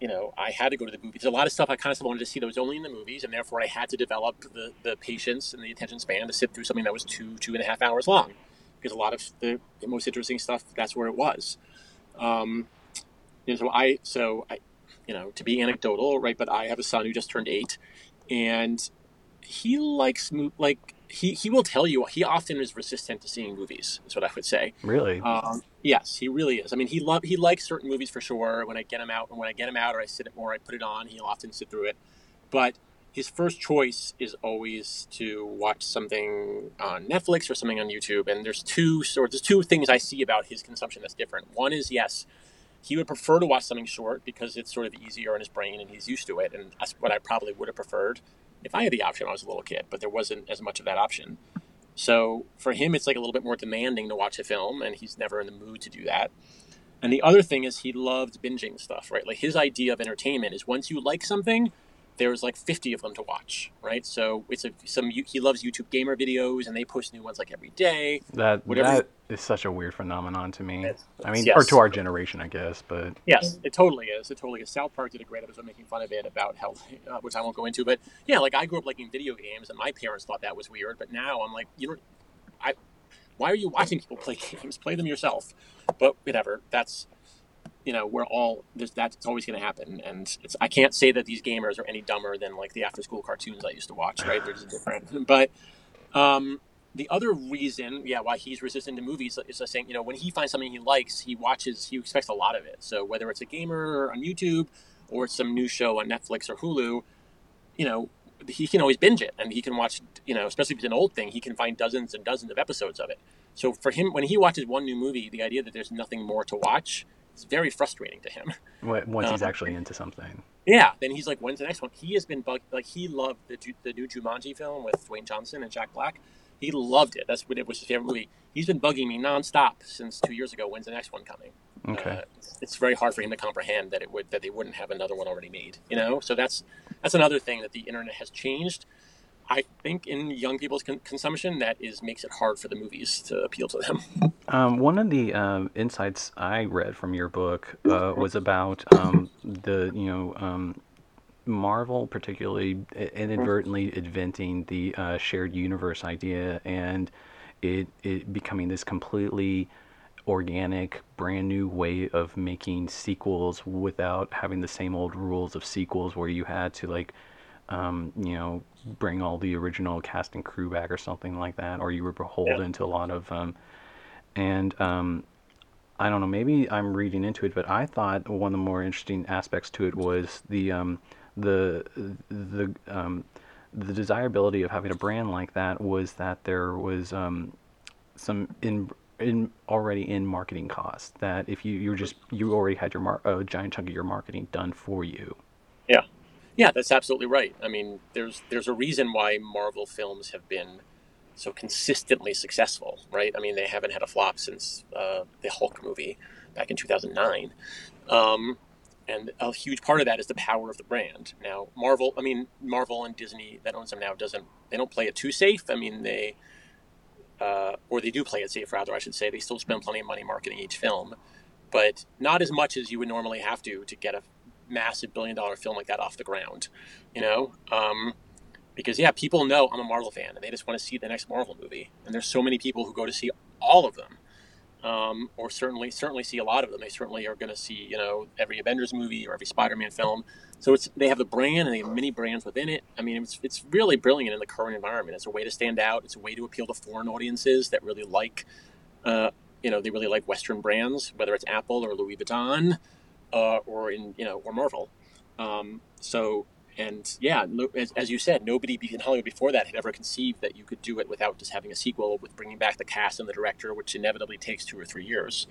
you know, I had to go to the movies. There's a lot of stuff I constantly wanted to see that was only in the movies, and therefore I had to develop the the patience and the attention span to sit through something that was two two and a half hours long, because a lot of the most interesting stuff, that's where it was. Um, And so I, so I, you know, to be anecdotal, right? But I have a son who just turned eight, and he likes like he he will tell you he often is resistant to seeing movies. Is what I would say. Really? Um, yes, he really is. I mean, he love he likes certain movies for sure. When I get him out, and when I get him out, or I sit it more, I put it on. He'll often sit through it, but his first choice is always to watch something on Netflix or something on YouTube. And there's two sort there's two things I see about his consumption that's different. One is yes. He would prefer to watch something short because it's sort of easier in his brain and he's used to it. And that's what I probably would have preferred if I had the option when I was a little kid, but there wasn't as much of that option. So for him, it's like a little bit more demanding to watch a film, and he's never in the mood to do that. And the other thing is he loved binging stuff, right? Like his idea of entertainment is once you like something, there's like fifty of them to watch, right? So it's a, some he loves YouTube gamer videos, and they post new ones like every day. That whatever. That is such a weird phenomenon to me. It's, I mean, yes. Or to our generation, I guess. But yes, it totally is. It totally is. South Park did a great episode making fun of it about health, uh, which I won't go into. But yeah, like I grew up liking video games, and my parents thought that was weird. But now I'm like, you don't. I. Why are you watching people play games? Play them yourself. But whatever. That's. You know, we're all there's that's always going to happen, and it's, I can't say that these gamers are any dumber than like the after-school cartoons I used to watch, right? They're just different. But um, the other reason, yeah, why he's resistant to movies is I think, you know, when he finds something he likes, he watches, he expects a lot of it. So whether it's a gamer on YouTube or it's some new show on Netflix or Hulu, you know, he can always binge it, and he can watch, you know, especially if it's an old thing, he can find dozens and dozens of episodes of it. So for him, when he watches one new movie, the idea that there's nothing more to watch. It's very frustrating to him. Once um, he's actually into something. Yeah. Then he's like, when's the next one? He has been bugged. Like, he loved the, the new Jumanji film with Dwayne Johnson and Jack Black. He loved it. That's what it was his favorite movie. He's been bugging me nonstop since two years ago. When's the next one coming? Okay. Uh, it's very hard for him to comprehend that it would that they wouldn't have another one already made. You know? So that's that's another thing that the internet has changed. I think in young people's con- consumption, that is makes it hard for the movies to appeal to them. Um, one of the um, insights I read from your book uh, was about um, the you know um, Marvel particularly inadvertently inventing the uh, shared universe idea, and it it becoming this completely organic, brand new way of making sequels without having the same old rules of sequels where you had to like. Um, you know, bring all the original cast and crew back or something like that, or you were beholden yeah. to a lot of, um, and um, I don't know, maybe I'm reading into it, but I thought one of the more interesting aspects to it was the um, the the um, the desirability of having a brand like that was that there was um, some in in already in marketing costs that if you you were just you already had your mar- a giant chunk of your marketing done for you. Yeah. Yeah, that's absolutely right. I mean, there's there's a reason why Marvel films have been so consistently successful, right? I mean, they haven't had a flop since uh, the Hulk movie back in two thousand nine. Um, and a huge part of that is the power of the brand. Now, Marvel, I mean, Marvel and Disney that owns them now doesn't, they don't play it too safe. I mean, they, uh, or they do play it safe, rather, I should say. They still spend plenty of money marketing each film, but not as much as you would normally have to to get a massive billion dollar film like that off the ground, you know, um, because yeah, people know I'm a Marvel fan and they just want to see the next Marvel movie. And there's so many people who go to see all of them, um, or certainly, certainly see a lot of them. They certainly are going to see, you know, every Avengers movie or every Spider-Man film. So it's, they have the brand and they have many brands within it. I mean, it's, it's really brilliant in the current environment. It's a way to stand out. It's a way to appeal to foreign audiences that really like, uh, you know, they really like Western brands, whether it's Apple or Louis Vuitton, Uh, or in, you know, or Marvel. Um, so And yeah, as, as you said, nobody in Hollywood before that had ever conceived that you could do it without just having a sequel, with bringing back the cast and the director, which inevitably takes two or three years.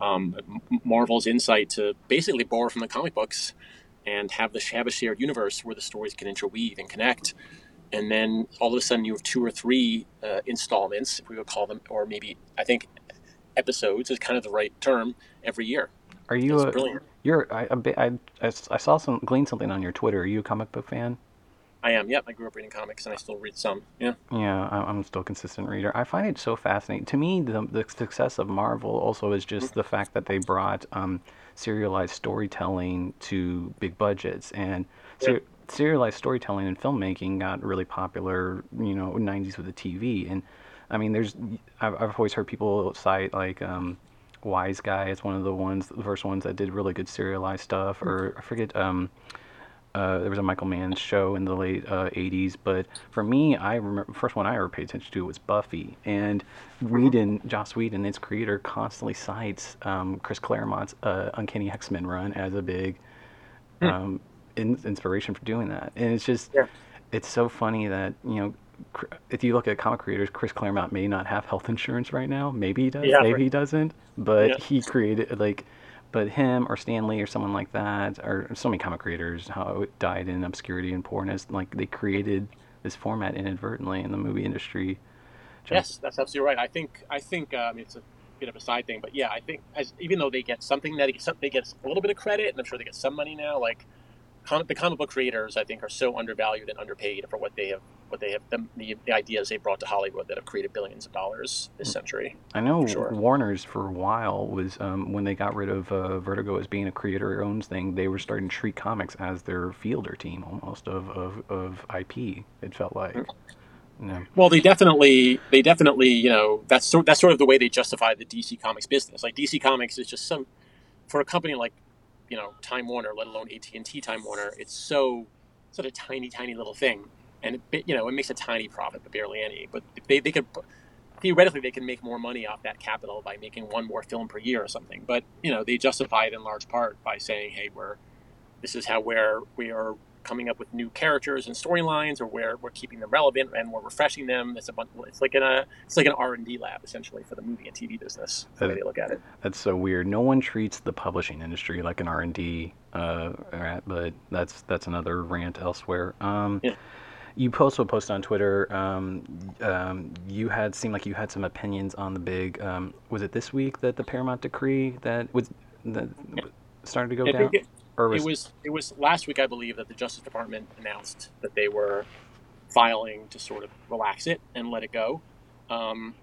Um, Marvel's insight to basically borrow from the comic books and have the have a shared universe where the stories can interweave and connect. And then all of a sudden you have two or three uh, installments, if we would call them, or maybe I think episodes is kind of the right term, every year. Are you That's a, brilliant. You're, I, I, I, I saw some, gleaned something on your Twitter. Are you a comic book fan? I am, yep. I grew up reading comics and I still read some, yeah. Yeah, I'm still a consistent reader. I find it so fascinating. To me, the, the success of Marvel also is just mm-hmm. the fact that they brought um, serialized storytelling to big budgets. And yeah. ser- serialized storytelling and filmmaking got really popular, you know, nineties with the T V. And I mean, there's, I've, I've always heard people cite like, um, Wise Guy is one of the ones, the first ones that did really good serialized stuff. Or I forget, um, uh, there was a Michael Mann show in the late uh, eighties. But for me, I remember the first one I ever paid attention to was Buffy. And Whedon, Joss Whedon, its creator, constantly cites um, Chris Claremont's uh, Uncanny X-Men run as a big um, in- inspiration for doing that. And it's just, yeah. it's so funny that, you know, if you look at comic creators, Chris Claremont may not have health insurance right now. Maybe he does, yeah, maybe right. he doesn't. But yeah. he created, like, but him or Stan Lee or someone like that, or so many comic creators, how died in obscurity and poorness, like they created this format inadvertently in the movie industry. Yes, that's absolutely right. I think, I think, um, it's a bit of a side thing, but yeah, I think as even though they get something that they get a little bit of credit, and I'm sure they get some money now, like. Comic, the comic book creators, I think, are so undervalued and underpaid for what they have, what they have, the, the ideas they brought to Hollywood that have created billions of dollars this century. I know sure. Warner's for a while was um, when they got rid of uh, Vertigo as being a creator-owned thing. They were starting to treat comics as their fielder team almost of of, of I P. It felt like. Mm-hmm. Yeah. Well, they definitely, they definitely, you know, that's sort that's sort of the way they justify the D C Comics business. Like D C Comics is just some for a company like. You know, Time Warner, let alone A T and T Time Warner, it's so such a tiny, tiny little thing, and it, you know, it makes a tiny profit, but barely any. But they, they could theoretically they can make more money off that capital by making one more film per year or something. But you know, they justify it in large part by saying, "Hey, we're this is how we're we are coming up with new characters and storylines, or where we're keeping them relevant and we're refreshing them." It's a bunch, it's like in a it's like an R and D lab essentially for the movie and T V business. That's the way they look at it. That's so weird. No one treats the publishing industry like an R and D uh, rat, but that's that's another rant elsewhere. Um, yeah. You also posted on Twitter. Um, um, you had seemed like you had some opinions on the big. Um, was it this week that the Paramount decree that was that yeah. started to go yeah, down? It, Or was... It was it was last week, I believe, that the Justice Department announced that they were filing to sort of relax it and let it go. Um,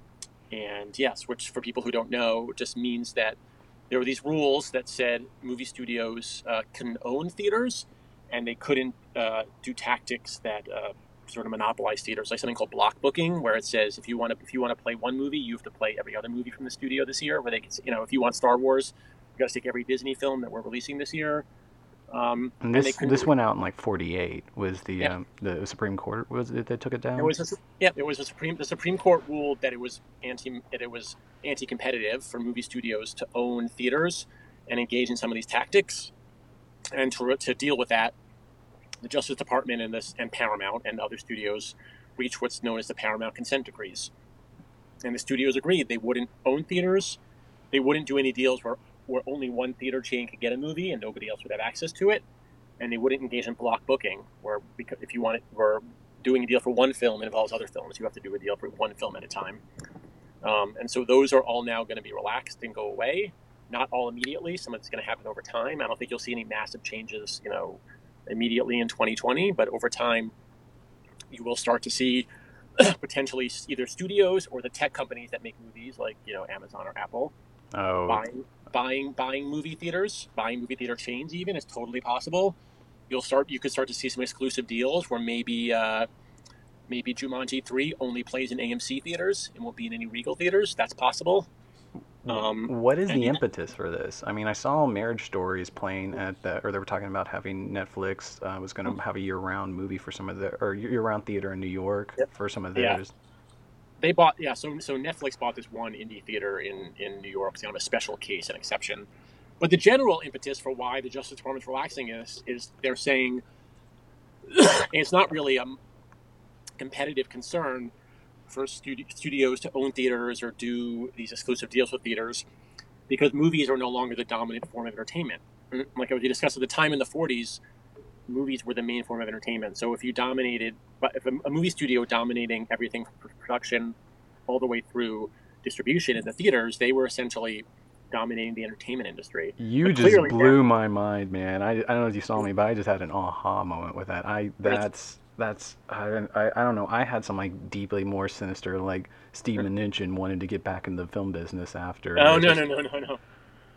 and yes, which for people who don't know, just means that there were these rules that said movie studios uh, can own theaters, and they couldn't uh, do tactics that uh, sort of monopolize theaters, like something called block booking, where it says if you want to if you want to play one movie, you have to play every other movie from the studio this year. Where they can, you know, if you want Star Wars, you got to take every Disney film that we're releasing this year. Um, and this and this went out in like forty-eight. Was the yeah. um, the Supreme Court was it that took it down? It was a, yeah. It was a Supreme the Supreme Court ruled that it was anti that it was anti-competitive for movie studios to own theaters and engage in some of these tactics. And to to deal with that, the Justice Department and this and Paramount and other studios reached what's known as the Paramount Consent Decrees. And the studios agreed they wouldn't own theaters. They wouldn't do any deals where. where only one theater chain could get a movie and nobody else would have access to it, and they wouldn't engage in block booking, where because if you want it, we're doing a deal for one film, it involves other films. You have to do a deal for one film at a time. Um, and so those are all now going to be relaxed and go away. Not all immediately. Some of it's going to happen over time. I don't think you'll see any massive changes, you know, immediately in twenty twenty, but over time you will start to see potentially either studios or the tech companies that make movies like, you know, Amazon or Apple oh. buying Buying buying movie theaters, buying movie theater chains even is totally possible. You'll start you could start to see some exclusive deals where maybe uh, maybe Jumanji three only plays in A M C theaters and won't be in any Regal theaters. That's possible. Um, what is the impetus for this? I mean, I saw Marriage Story playing at the, or they were talking about having Netflix uh, was going to have a year-round movie for some of the, or year-round theater in New York yep. for some of theirs. Yeah. They bought, yeah, so so Netflix bought this one indie theater in, in New York. It's kind of a special case, an exception. But the general impetus for why the Justice Department's relaxing is, is they're saying and it's not really a competitive concern for studio, studios to own theaters or do these exclusive deals with theaters, because movies are no longer the dominant form of entertainment. Like I was discussed at the time in the forties, movies were the main form of entertainment. So if you dominated, if a movie studio dominating everything from production all the way through distribution in the theaters, they were essentially dominating the entertainment industry. You just blew now, my mind, man. I, I don't know if you saw me, but I just had an aha moment with that. I that's that's I I, I don't know. I had some like deeply more sinister, like Steve Mnuchin wanted to get back in the film business after. Oh no, just... no no no no no.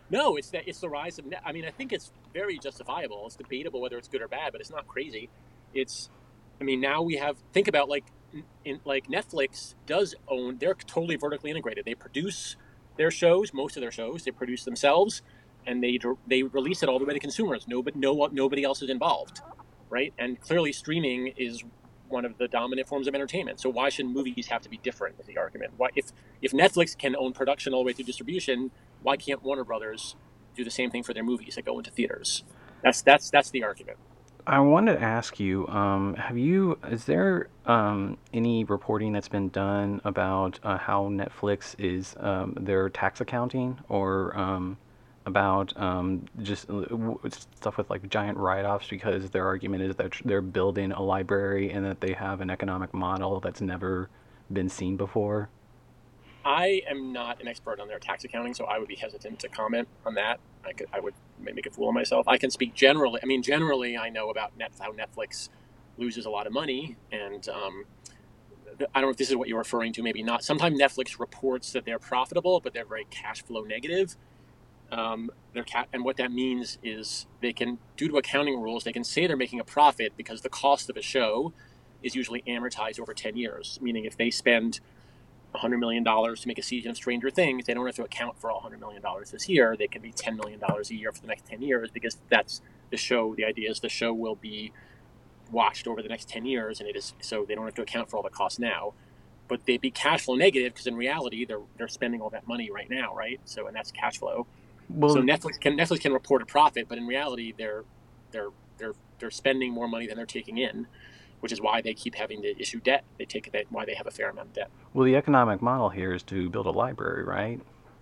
No, it's that it's the rise of. I mean, I think it's very justifiable. It's debatable whether it's good or bad, but it's not crazy. It's, I mean, now we have think about like, in, like Netflix does own. They're totally vertically integrated. They produce their shows, most of their shows. They produce themselves, and they they release it all the way to consumers. No, but no, nobody else is involved, right? And clearly, streaming is one of the dominant forms of entertainment. So why should movies have to be different? Is the argument? Why, if if Netflix can own production all the way through distribution, why can't Warner Brothers do the same thing for their movies that go into theaters? That's that's that's the argument. I wanted to ask you: um, Have you? Is there um, any reporting that's been done about uh, how Netflix is um, their tax accounting, or um, about um, just stuff with like giant write-offs? Because their argument is that they're building a library and that they have an economic model that's never been seen before. I am not an expert on their tax accounting, so I would be hesitant to comment on that. I could, I would make a fool of myself. I can speak generally. I mean, generally, I know about net, how Netflix loses a lot of money, and um, I don't know if this is what you're referring to, maybe not. Sometimes Netflix reports that they're profitable, but they're very cash flow negative. Um, their ca- and what that means is they can, due to accounting rules, they can say they're making a profit because the cost of a show is usually amortized over ten years, meaning if they spend one hundred million dollars to make a season of Stranger Things, they don't have to account for all one hundred million dollars this year. They can be ten million dollars a year for the next ten years, because that's the show. The idea is the show will be watched over the next ten years, and it is so they don't have to account for all the costs now. But they'd be cash flow negative because in reality, they're they're spending all that money right now, right? So, and that's cash flow. Well, so Netflix can Netflix can report a profit, but in reality, they're they're they're they're spending more money than they're taking in, which is why they keep having to issue debt. They take that why they have a fair amount of debt. Well, the economic model here is to build a library, right?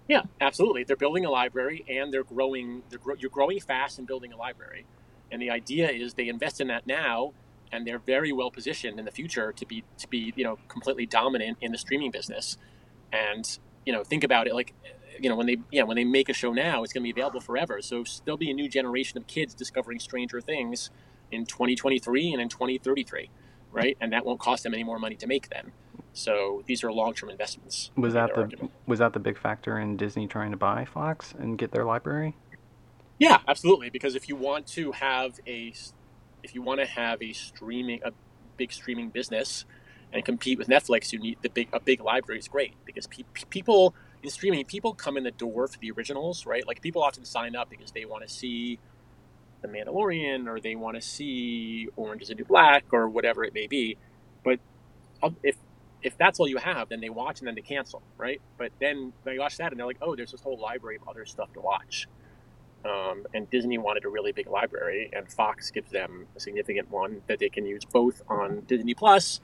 Yeah, absolutely. They're building a library, and they're growing. They're gro- you're growing fast and building a library. And the idea is they invest in that now, and they're very well positioned in the future to be to be you know completely dominant in the streaming business. And you know think about it, like you know when they yeah when they make a show now, it's going to be available forever. So there'll be a new generation of kids discovering Stranger Things in twenty twenty-three and in twenty thirty-three, right? And that won't cost them any more money to make them. So these are long-term investments. Was that the argument. was that the big factor in Disney trying to buy Fox and get their library? Yeah, absolutely. Because if you want to have a if you want to have a streaming a big streaming business and compete with Netflix, you need the big a big library is great, because pe- people in streaming people come in the door for the originals, right? Like people often sign up because they want to see The Mandalorian, or they want to see Orange Is the New Black, or whatever it may be. But if if that's all you have, then they watch and then they cancel, right? But then they watch that and they're like, oh, there's this whole library of other stuff to watch. Um, and Disney wanted a really big library, and Fox gives them a significant one that they can use both on Disney Plus,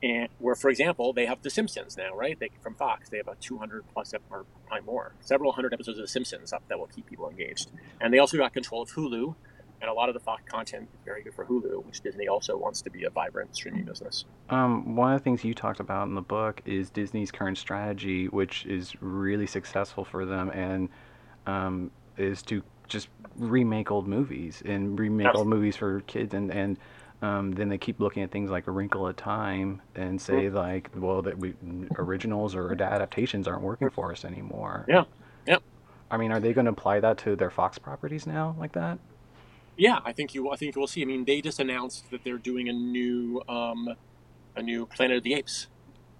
and where, for example, they have The Simpsons now, right? They from Fox, they have about two hundred plus or probably more, several hundred episodes of The Simpsons up that will keep people engaged. And they also got control of Hulu, and a lot of the Fox content is very good for Hulu, which Disney also wants to be a vibrant streaming business. Um, one of the things you talked about in the book is Disney's current strategy, which is really successful for them, and um, is to just remake old movies and remake Absolutely. old movies for kids and and. Um, then they keep looking at things like A Wrinkle at Time and say mm-hmm. like, well, that we originals or adaptations aren't working for us anymore. Yeah, yeah. I mean, are they going to apply that to their Fox properties now, like that? Yeah, I think you. I think you will see. I mean, they just announced that they're doing a new, um, a new Planet of the Apes,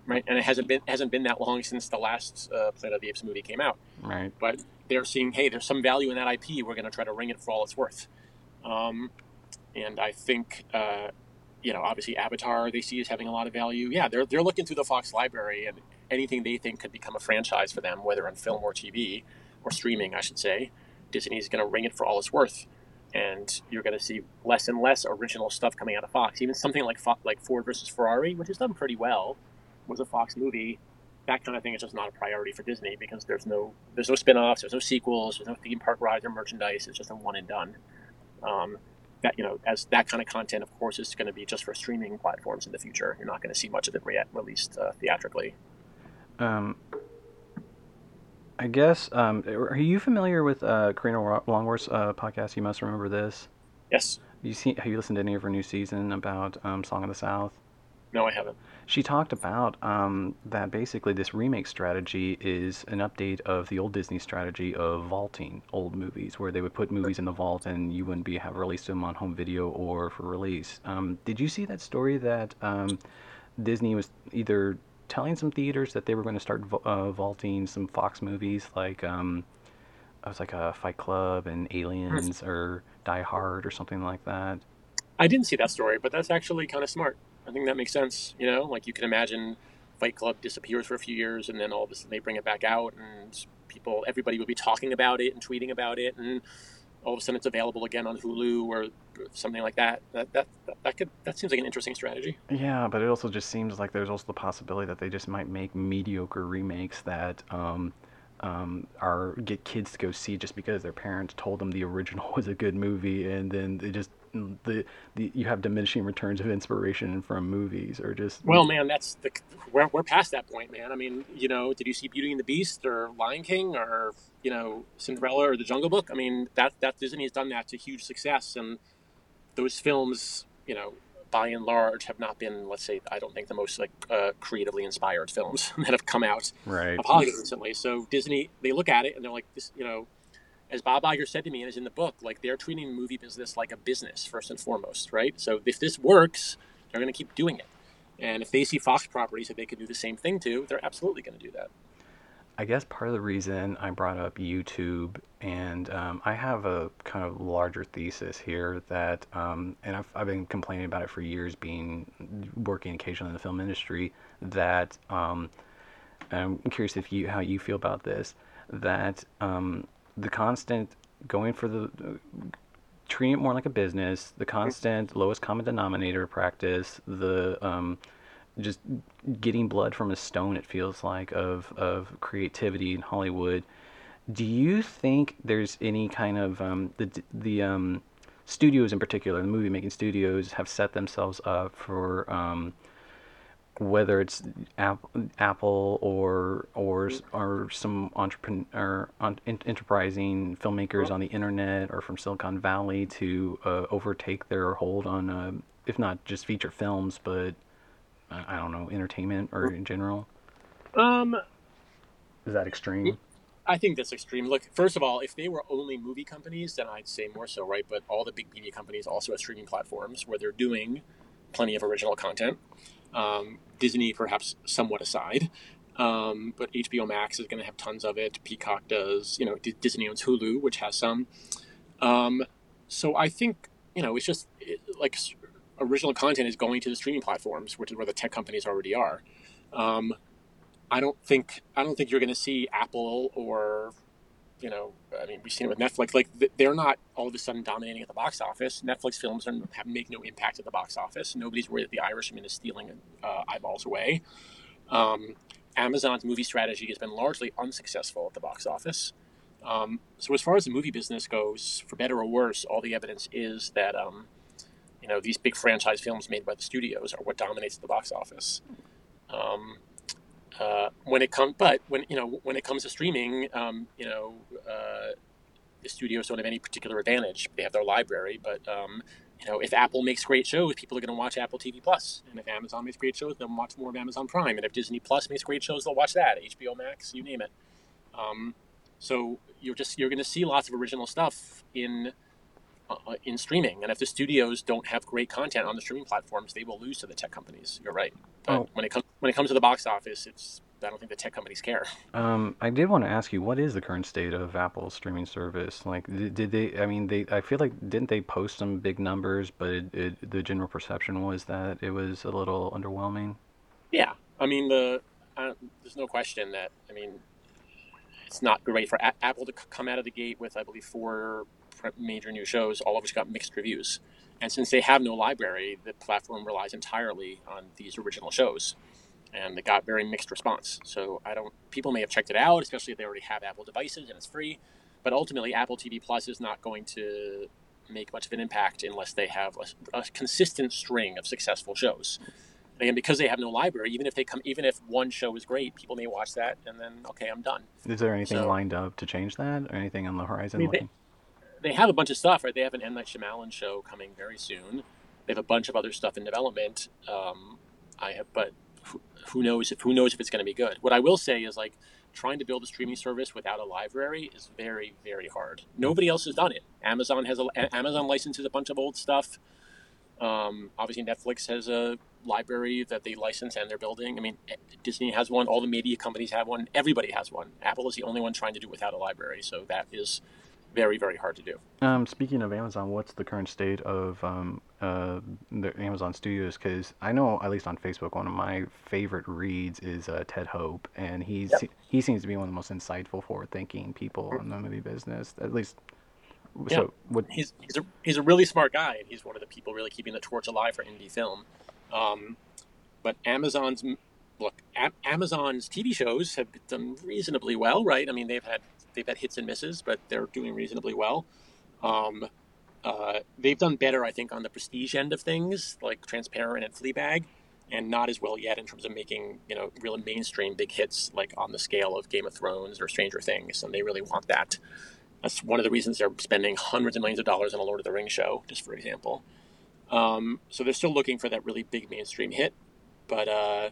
right? And it hasn't been hasn't been that long since the last uh, Planet of the Apes movie came out, right? But they're seeing, hey, there's some value in that I P. We're going to try to wring it for all it's worth. Um, And I think, uh, you know, obviously Avatar they see as having a lot of value. Yeah, they're they're looking through the Fox library, and anything they think could become a franchise for them, whether on film or T V or streaming, I should say, Disney's going to wring it for all it's worth. and you're going to see less and less original stuff coming out of Fox. Even something like Fo- like Ford versus Ferrari, which has done pretty well, was a Fox movie. That kind of thing is just not a priority for Disney because there's no there's no spin-offs, there's no sequels, there's no theme park rides or merchandise. It's just a one and done. Um, that you know, as that kind of content, of course, is going to be just for streaming platforms in the future. You're not going to see much of it re- released uh, theatrically. Um, I guess. Um, are you familiar with uh, Karina Longworth's uh, podcast? You Must Remember This. Yes. Have you seen? Have you listened to any of her new season about um, Song of the South? No, I haven't. She talked about um, that basically this remake strategy is an update of the old Disney strategy of vaulting old movies, where they would put movies in the vault and you wouldn't be have released them on home video or for release. Um, did you see that story that um, Disney was either telling some theaters that they were going to start uh, vaulting some Fox movies like um, it was like a Fight Club and Aliens or Die Hard or something like that? I didn't see that story, but that's actually kind of smart. I think that makes sense. You know, like you can imagine Fight Club disappears for a few years and then all of a sudden they bring it back out and people, everybody would be talking about it and tweeting about it. And all of a sudden it's available again on Hulu or something like that. That, that, that could, that seems like an interesting strategy. Yeah. But it also just seems like there's also the possibility that they just might make mediocre remakes that, um, um, are get kids to go see just because their parents told them the original was a good movie. And then they just, The, the you have diminishing returns of inspiration from movies or just well man that's the we're, we're past that point, man. I mean, you know, did you see Beauty and the Beast or Lion King or, you know, Cinderella or The Jungle Book? I mean, that that Disney has done that to huge success, and those films, you know, by and large have not been, let's say, I don't think the most like uh, creatively inspired films that have come out right. of Hollywood recently. So Disney, they look at it and they're like, this, you know, as Bob Iger said to me, and is in the book, like they're treating the movie business like a business first and foremost, right? So if this works, they're going to keep doing it. And if they see Fox properties that they could do the same thing to, they're absolutely going to do that. I guess part of the reason I brought up YouTube, and um, I have a kind of larger thesis here that, um, and I've, I've been complaining about it for years, being working occasionally in the film industry, that um, I'm curious if you how you feel about this, that um, the constant going for the, uh, treating it more like a business, the constant lowest common denominator practice, the um, just getting blood from a stone, it feels like, of, of creativity in Hollywood. Do you think there's any kind of, um, the, the um, studios in particular, the movie making studios have set themselves up for, um, whether it's Apple or or or some entrepreneur, or enterprising filmmakers on the internet or from Silicon Valley to uh, overtake their hold on, uh, if not just feature films, but uh, I don't know, entertainment or in general? Um, Is that extreme? I think that's extreme. Look, first of all, if they were only movie companies, then I'd say more so, right? But all the big media companies also have streaming platforms where they're doing plenty of original content. Um, Disney, perhaps somewhat aside, um, but H B O Max is going to have tons of it. Peacock does, you know, D- Disney owns Hulu, which has some. Um, so I think, you know, it's just it, like original content is going to the streaming platforms, which is where the tech companies already are. Um, I don't think I don't think you're going to see Apple or, you know, I mean, we've seen it with Netflix. Like they're not all of a sudden dominating at the box office. Netflix films are, have, make no impact at the box office. Nobody's worried that The Irishman is stealing uh, eyeballs away. Um, Amazon's movie strategy has been largely unsuccessful at the box office. Um, so as far as the movie business goes, for better or worse, all the evidence is that, um, you know, these big franchise films made by the studios are what dominates the box office. Um, Uh, when it comes, but when, you know, when it comes to streaming, um, you know, uh, the studios don't have any particular advantage. They have their library, but, um, you know, if Apple makes great shows, people are going to watch Apple T V Plus. And if Amazon makes great shows, they'll watch more of Amazon Prime. And if Disney Plus makes great shows, they'll watch that. H B O Max, you name it. Um, so you're just, you're going to see lots of original stuff in, uh, in streaming. And if the studios don't have great content on the streaming platforms, they will lose to the tech companies. You're right. But oh. when it comes when it comes to the box office, it's I don't think the tech companies care. Um, I did want to ask you, what is the current state of Apple's streaming service? Like, did, did they? I mean, they. I feel like didn't they post some big numbers? But it, it, the general perception was that it was a little underwhelming. Yeah, I mean, the uh, there's no question that I mean, it's not great for a- Apple to c- come out of the gate with, I believe, four different major new shows, all of which got mixed reviews. And since they have no library, the platform relies entirely on these original shows. And it got very mixed response. So I don't, people may have checked it out, especially if they already have Apple devices and it's free. But ultimately, Apple T V Plus is not going to make much of an impact unless they have a, a consistent string of successful shows. And because they have no library, even if they come, even if one show is great, people may watch that and then, okay, I'm done. Is there anything so, lined up to change that, or anything on the horizon? I mean, looking? They, they have a bunch of stuff, right? They have an M. Night Shyamalan show coming very soon. They have a bunch of other stuff in development. Um, I have, but who, who knows if who knows if it's going to be good? What I will say is, like, trying to build a streaming service without a library is very, very hard. Nobody else has done it. Amazon has a, Amazon licenses a bunch of old stuff. Um, obviously, Netflix has a library that they license and they're building. I mean, Disney has one. All the media companies have one. Everybody has one. Apple is the only one trying to do without a library. So that is very, very hard to do. Um, speaking of Amazon, what's the current state of um, uh, the Amazon Studios? Because I know, at least on Facebook, one of my favorite reads is uh, Ted Hope, and he's yep. he seems to be one of the most insightful, forward-thinking people mm-hmm. in the movie business, at least. Yeah. So what... he's he's a he's a really smart guy, and he's one of the people really keeping the torch alive for indie film. Um, but Amazon's look, a- Amazon's T V shows have done reasonably well, right? I mean, they've had. They've had hits and misses, but they're doing reasonably well. Um, uh, they've done better, I think, on the prestige end of things, like Transparent and Fleabag, and not as well yet in terms of making, you know, real mainstream big hits, like on the scale of Game of Thrones or Stranger Things, and they really want that. That's one of the reasons they're spending hundreds of millions of dollars on a Lord of the Rings show, just for example. Um, so they're still looking for that really big mainstream hit, but... Uh,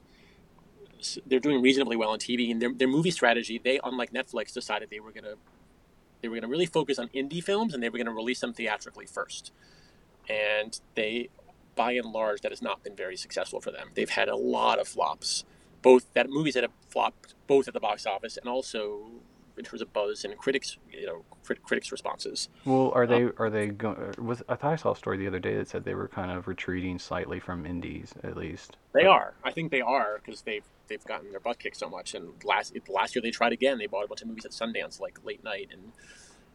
they're doing reasonably well on T V, and their, their movie strategy, they, unlike Netflix, decided they were going to they were going to really focus on indie films, and they were going to release them theatrically first. And they, by and large, that has not been very successful for them. They've had a lot of flops, both that movies that have flopped both at the box office and also in terms of buzz and critics, you know, crit- critics' responses. Well, are they um, are they going? Was I thought I saw a story the other day that said they were kind of retreating slightly from indies, at least. They but, are. I think they are because they've. They've gotten their butt kicked so much, and last last year they tried again. They bought a bunch of movies at Sundance, like Late Night and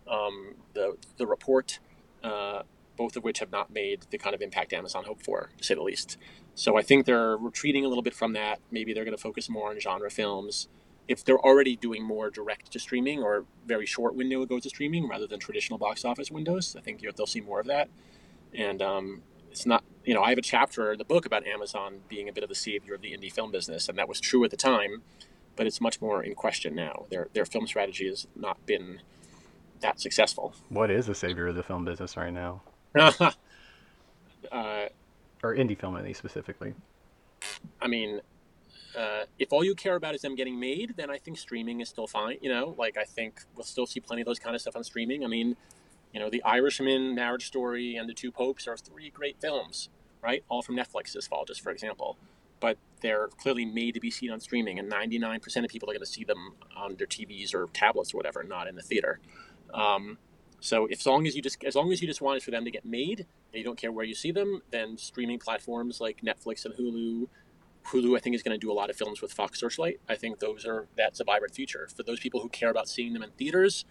um, the the Report, uh, both of which have not made the kind of impact Amazon hoped for, to say the least. So I think they're retreating a little bit from that. Maybe they're going to focus more on genre films. If they're already doing more direct to streaming or very short window it goes to streaming rather than traditional box office windows, I think they'll see more of that. And um, it's not. You know, I have a chapter in the book about Amazon being a bit of the savior of the indie film business, and that was true at the time, but it's much more in question now. Their their film strategy has not been that successful. What is the savior of the film business right now? uh, or indie film, at least, specifically. I mean, uh, if all you care about is them getting made, then I think streaming is still fine. You know, like I think we'll still see plenty of those kind of stuff on streaming. I mean, you know, The Irishman, Marriage Story, and The Two Popes are three great films. Right? All from Netflix this fall, just for example. But they're clearly made to be seen on streaming, and ninety-nine percent of people are going to see them on their T Vs or tablets or whatever, not in the theater. Um, so if, as long as you just as long as you just want it for them to get made, and you don't care where you see them, then streaming platforms like Netflix and Hulu, Hulu I think is going to do a lot of films with Fox Searchlight. I think those are that's a vibrant future for those people who care about seeing them in theaters.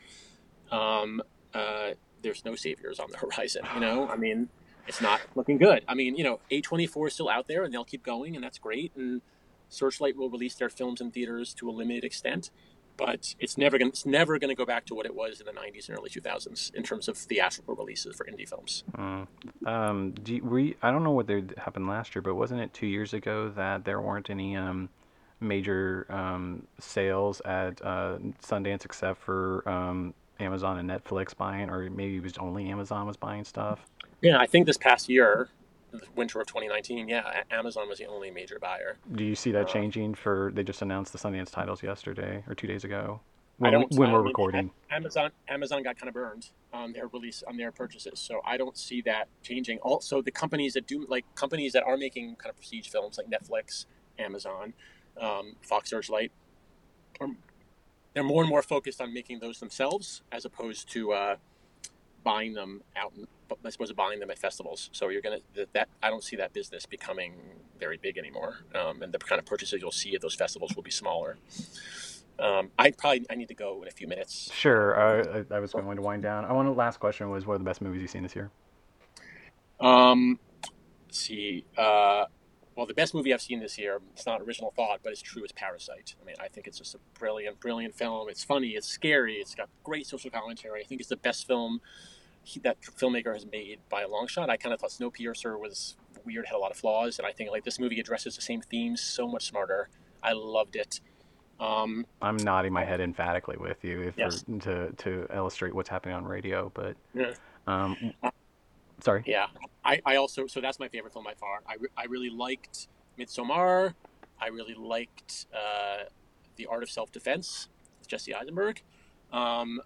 Um, uh, there's no saviors on the horizon, you know. I mean. It's not looking good. I mean, you know, A twenty-four is still out there, and they'll keep going, and that's great. And Searchlight will release their films in theaters to a limited extent, but it's never going. It's never going to go back to what it was in the nineties and early two thousands in terms of theatrical releases for indie films. Mm. Um, do you, were you, I don't know what happened last year, but wasn't it two years ago that there weren't any um, major um, sales at uh, Sundance except for um, Amazon and Netflix buying, or maybe it was only Amazon was buying stuff? Yeah, I think this past year, the winter of twenty nineteen, yeah, Amazon was the only major buyer. Do you see that uh, changing for, they just announced the Sundance titles yesterday or two days ago when, when we're recording? Amazon Amazon got kind of burned on their release, on their purchases. So I don't see that changing. Also, the companies that do, like companies that are making kind of prestige films like Netflix, Amazon, um, Fox Searchlight, are, they're more and more focused on making those themselves as opposed to uh, buying them out in I suppose buying them at festivals. So you're gonna that, that I don't see that business becoming very big anymore, um, and the kind of purchases you'll see at those festivals will be smaller. Um, I probably I need to go in a few minutes. Sure, uh, I, I was going to wind down. I want to. Last question was, what are the best movies you've seen this year? Um, let's see. Uh, well, the best movie I've seen this year, it's not original thought, but it's true, is Parasite. I mean, I think it's just a brilliant, brilliant film. It's funny, it's scary, it's got great social commentary. I think it's the best film he, that filmmaker has made by a long shot. I kind of thought Snowpiercer was weird, had a lot of flaws, and I think like this movie addresses the same themes so much smarter. I loved it. Um, I'm nodding my head emphatically with you if yes. to to illustrate what's happening on radio, but um, sorry. Yeah, I, I also so that's my favorite film by far. I, re, I really liked Midsommar. I really liked uh, The Art of Self Defense with Jesse Eisenberg. Um,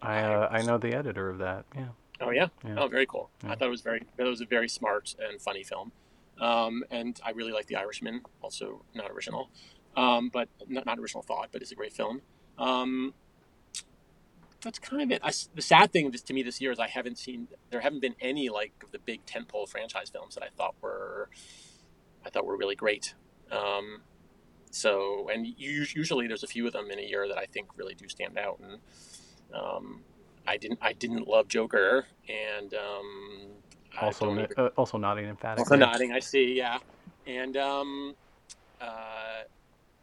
I uh, I know the editor of that. Yeah. Oh yeah. yeah. Oh, very cool. Yeah. I thought it was very it was a very smart and funny film, um, and I really liked The Irishman. Also not original. Um, but not, not original thought, but it's a great film. Um, that's kind of it. I, the sad thing this, to me this year is I haven't seen, there haven't been any like of the big tentpole franchise films that I thought were, I thought were really great. Um, so, and you, usually there's a few of them in a year that I think really do stand out. And, um, I didn't, I didn't love Joker and, um, also, even, uh, also nodding emphatically. Also nodding. I see. Yeah. And, um, uh,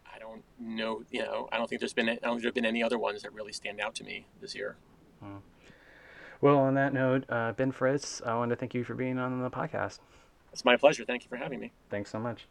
I don't know, you know, I don't think there's been, I don't think there've been any other ones that really stand out to me this year. Well, on that note, uh, Ben Fritz, I want to thank you for being on the podcast. It's my pleasure. Thank you for having me. Thanks so much.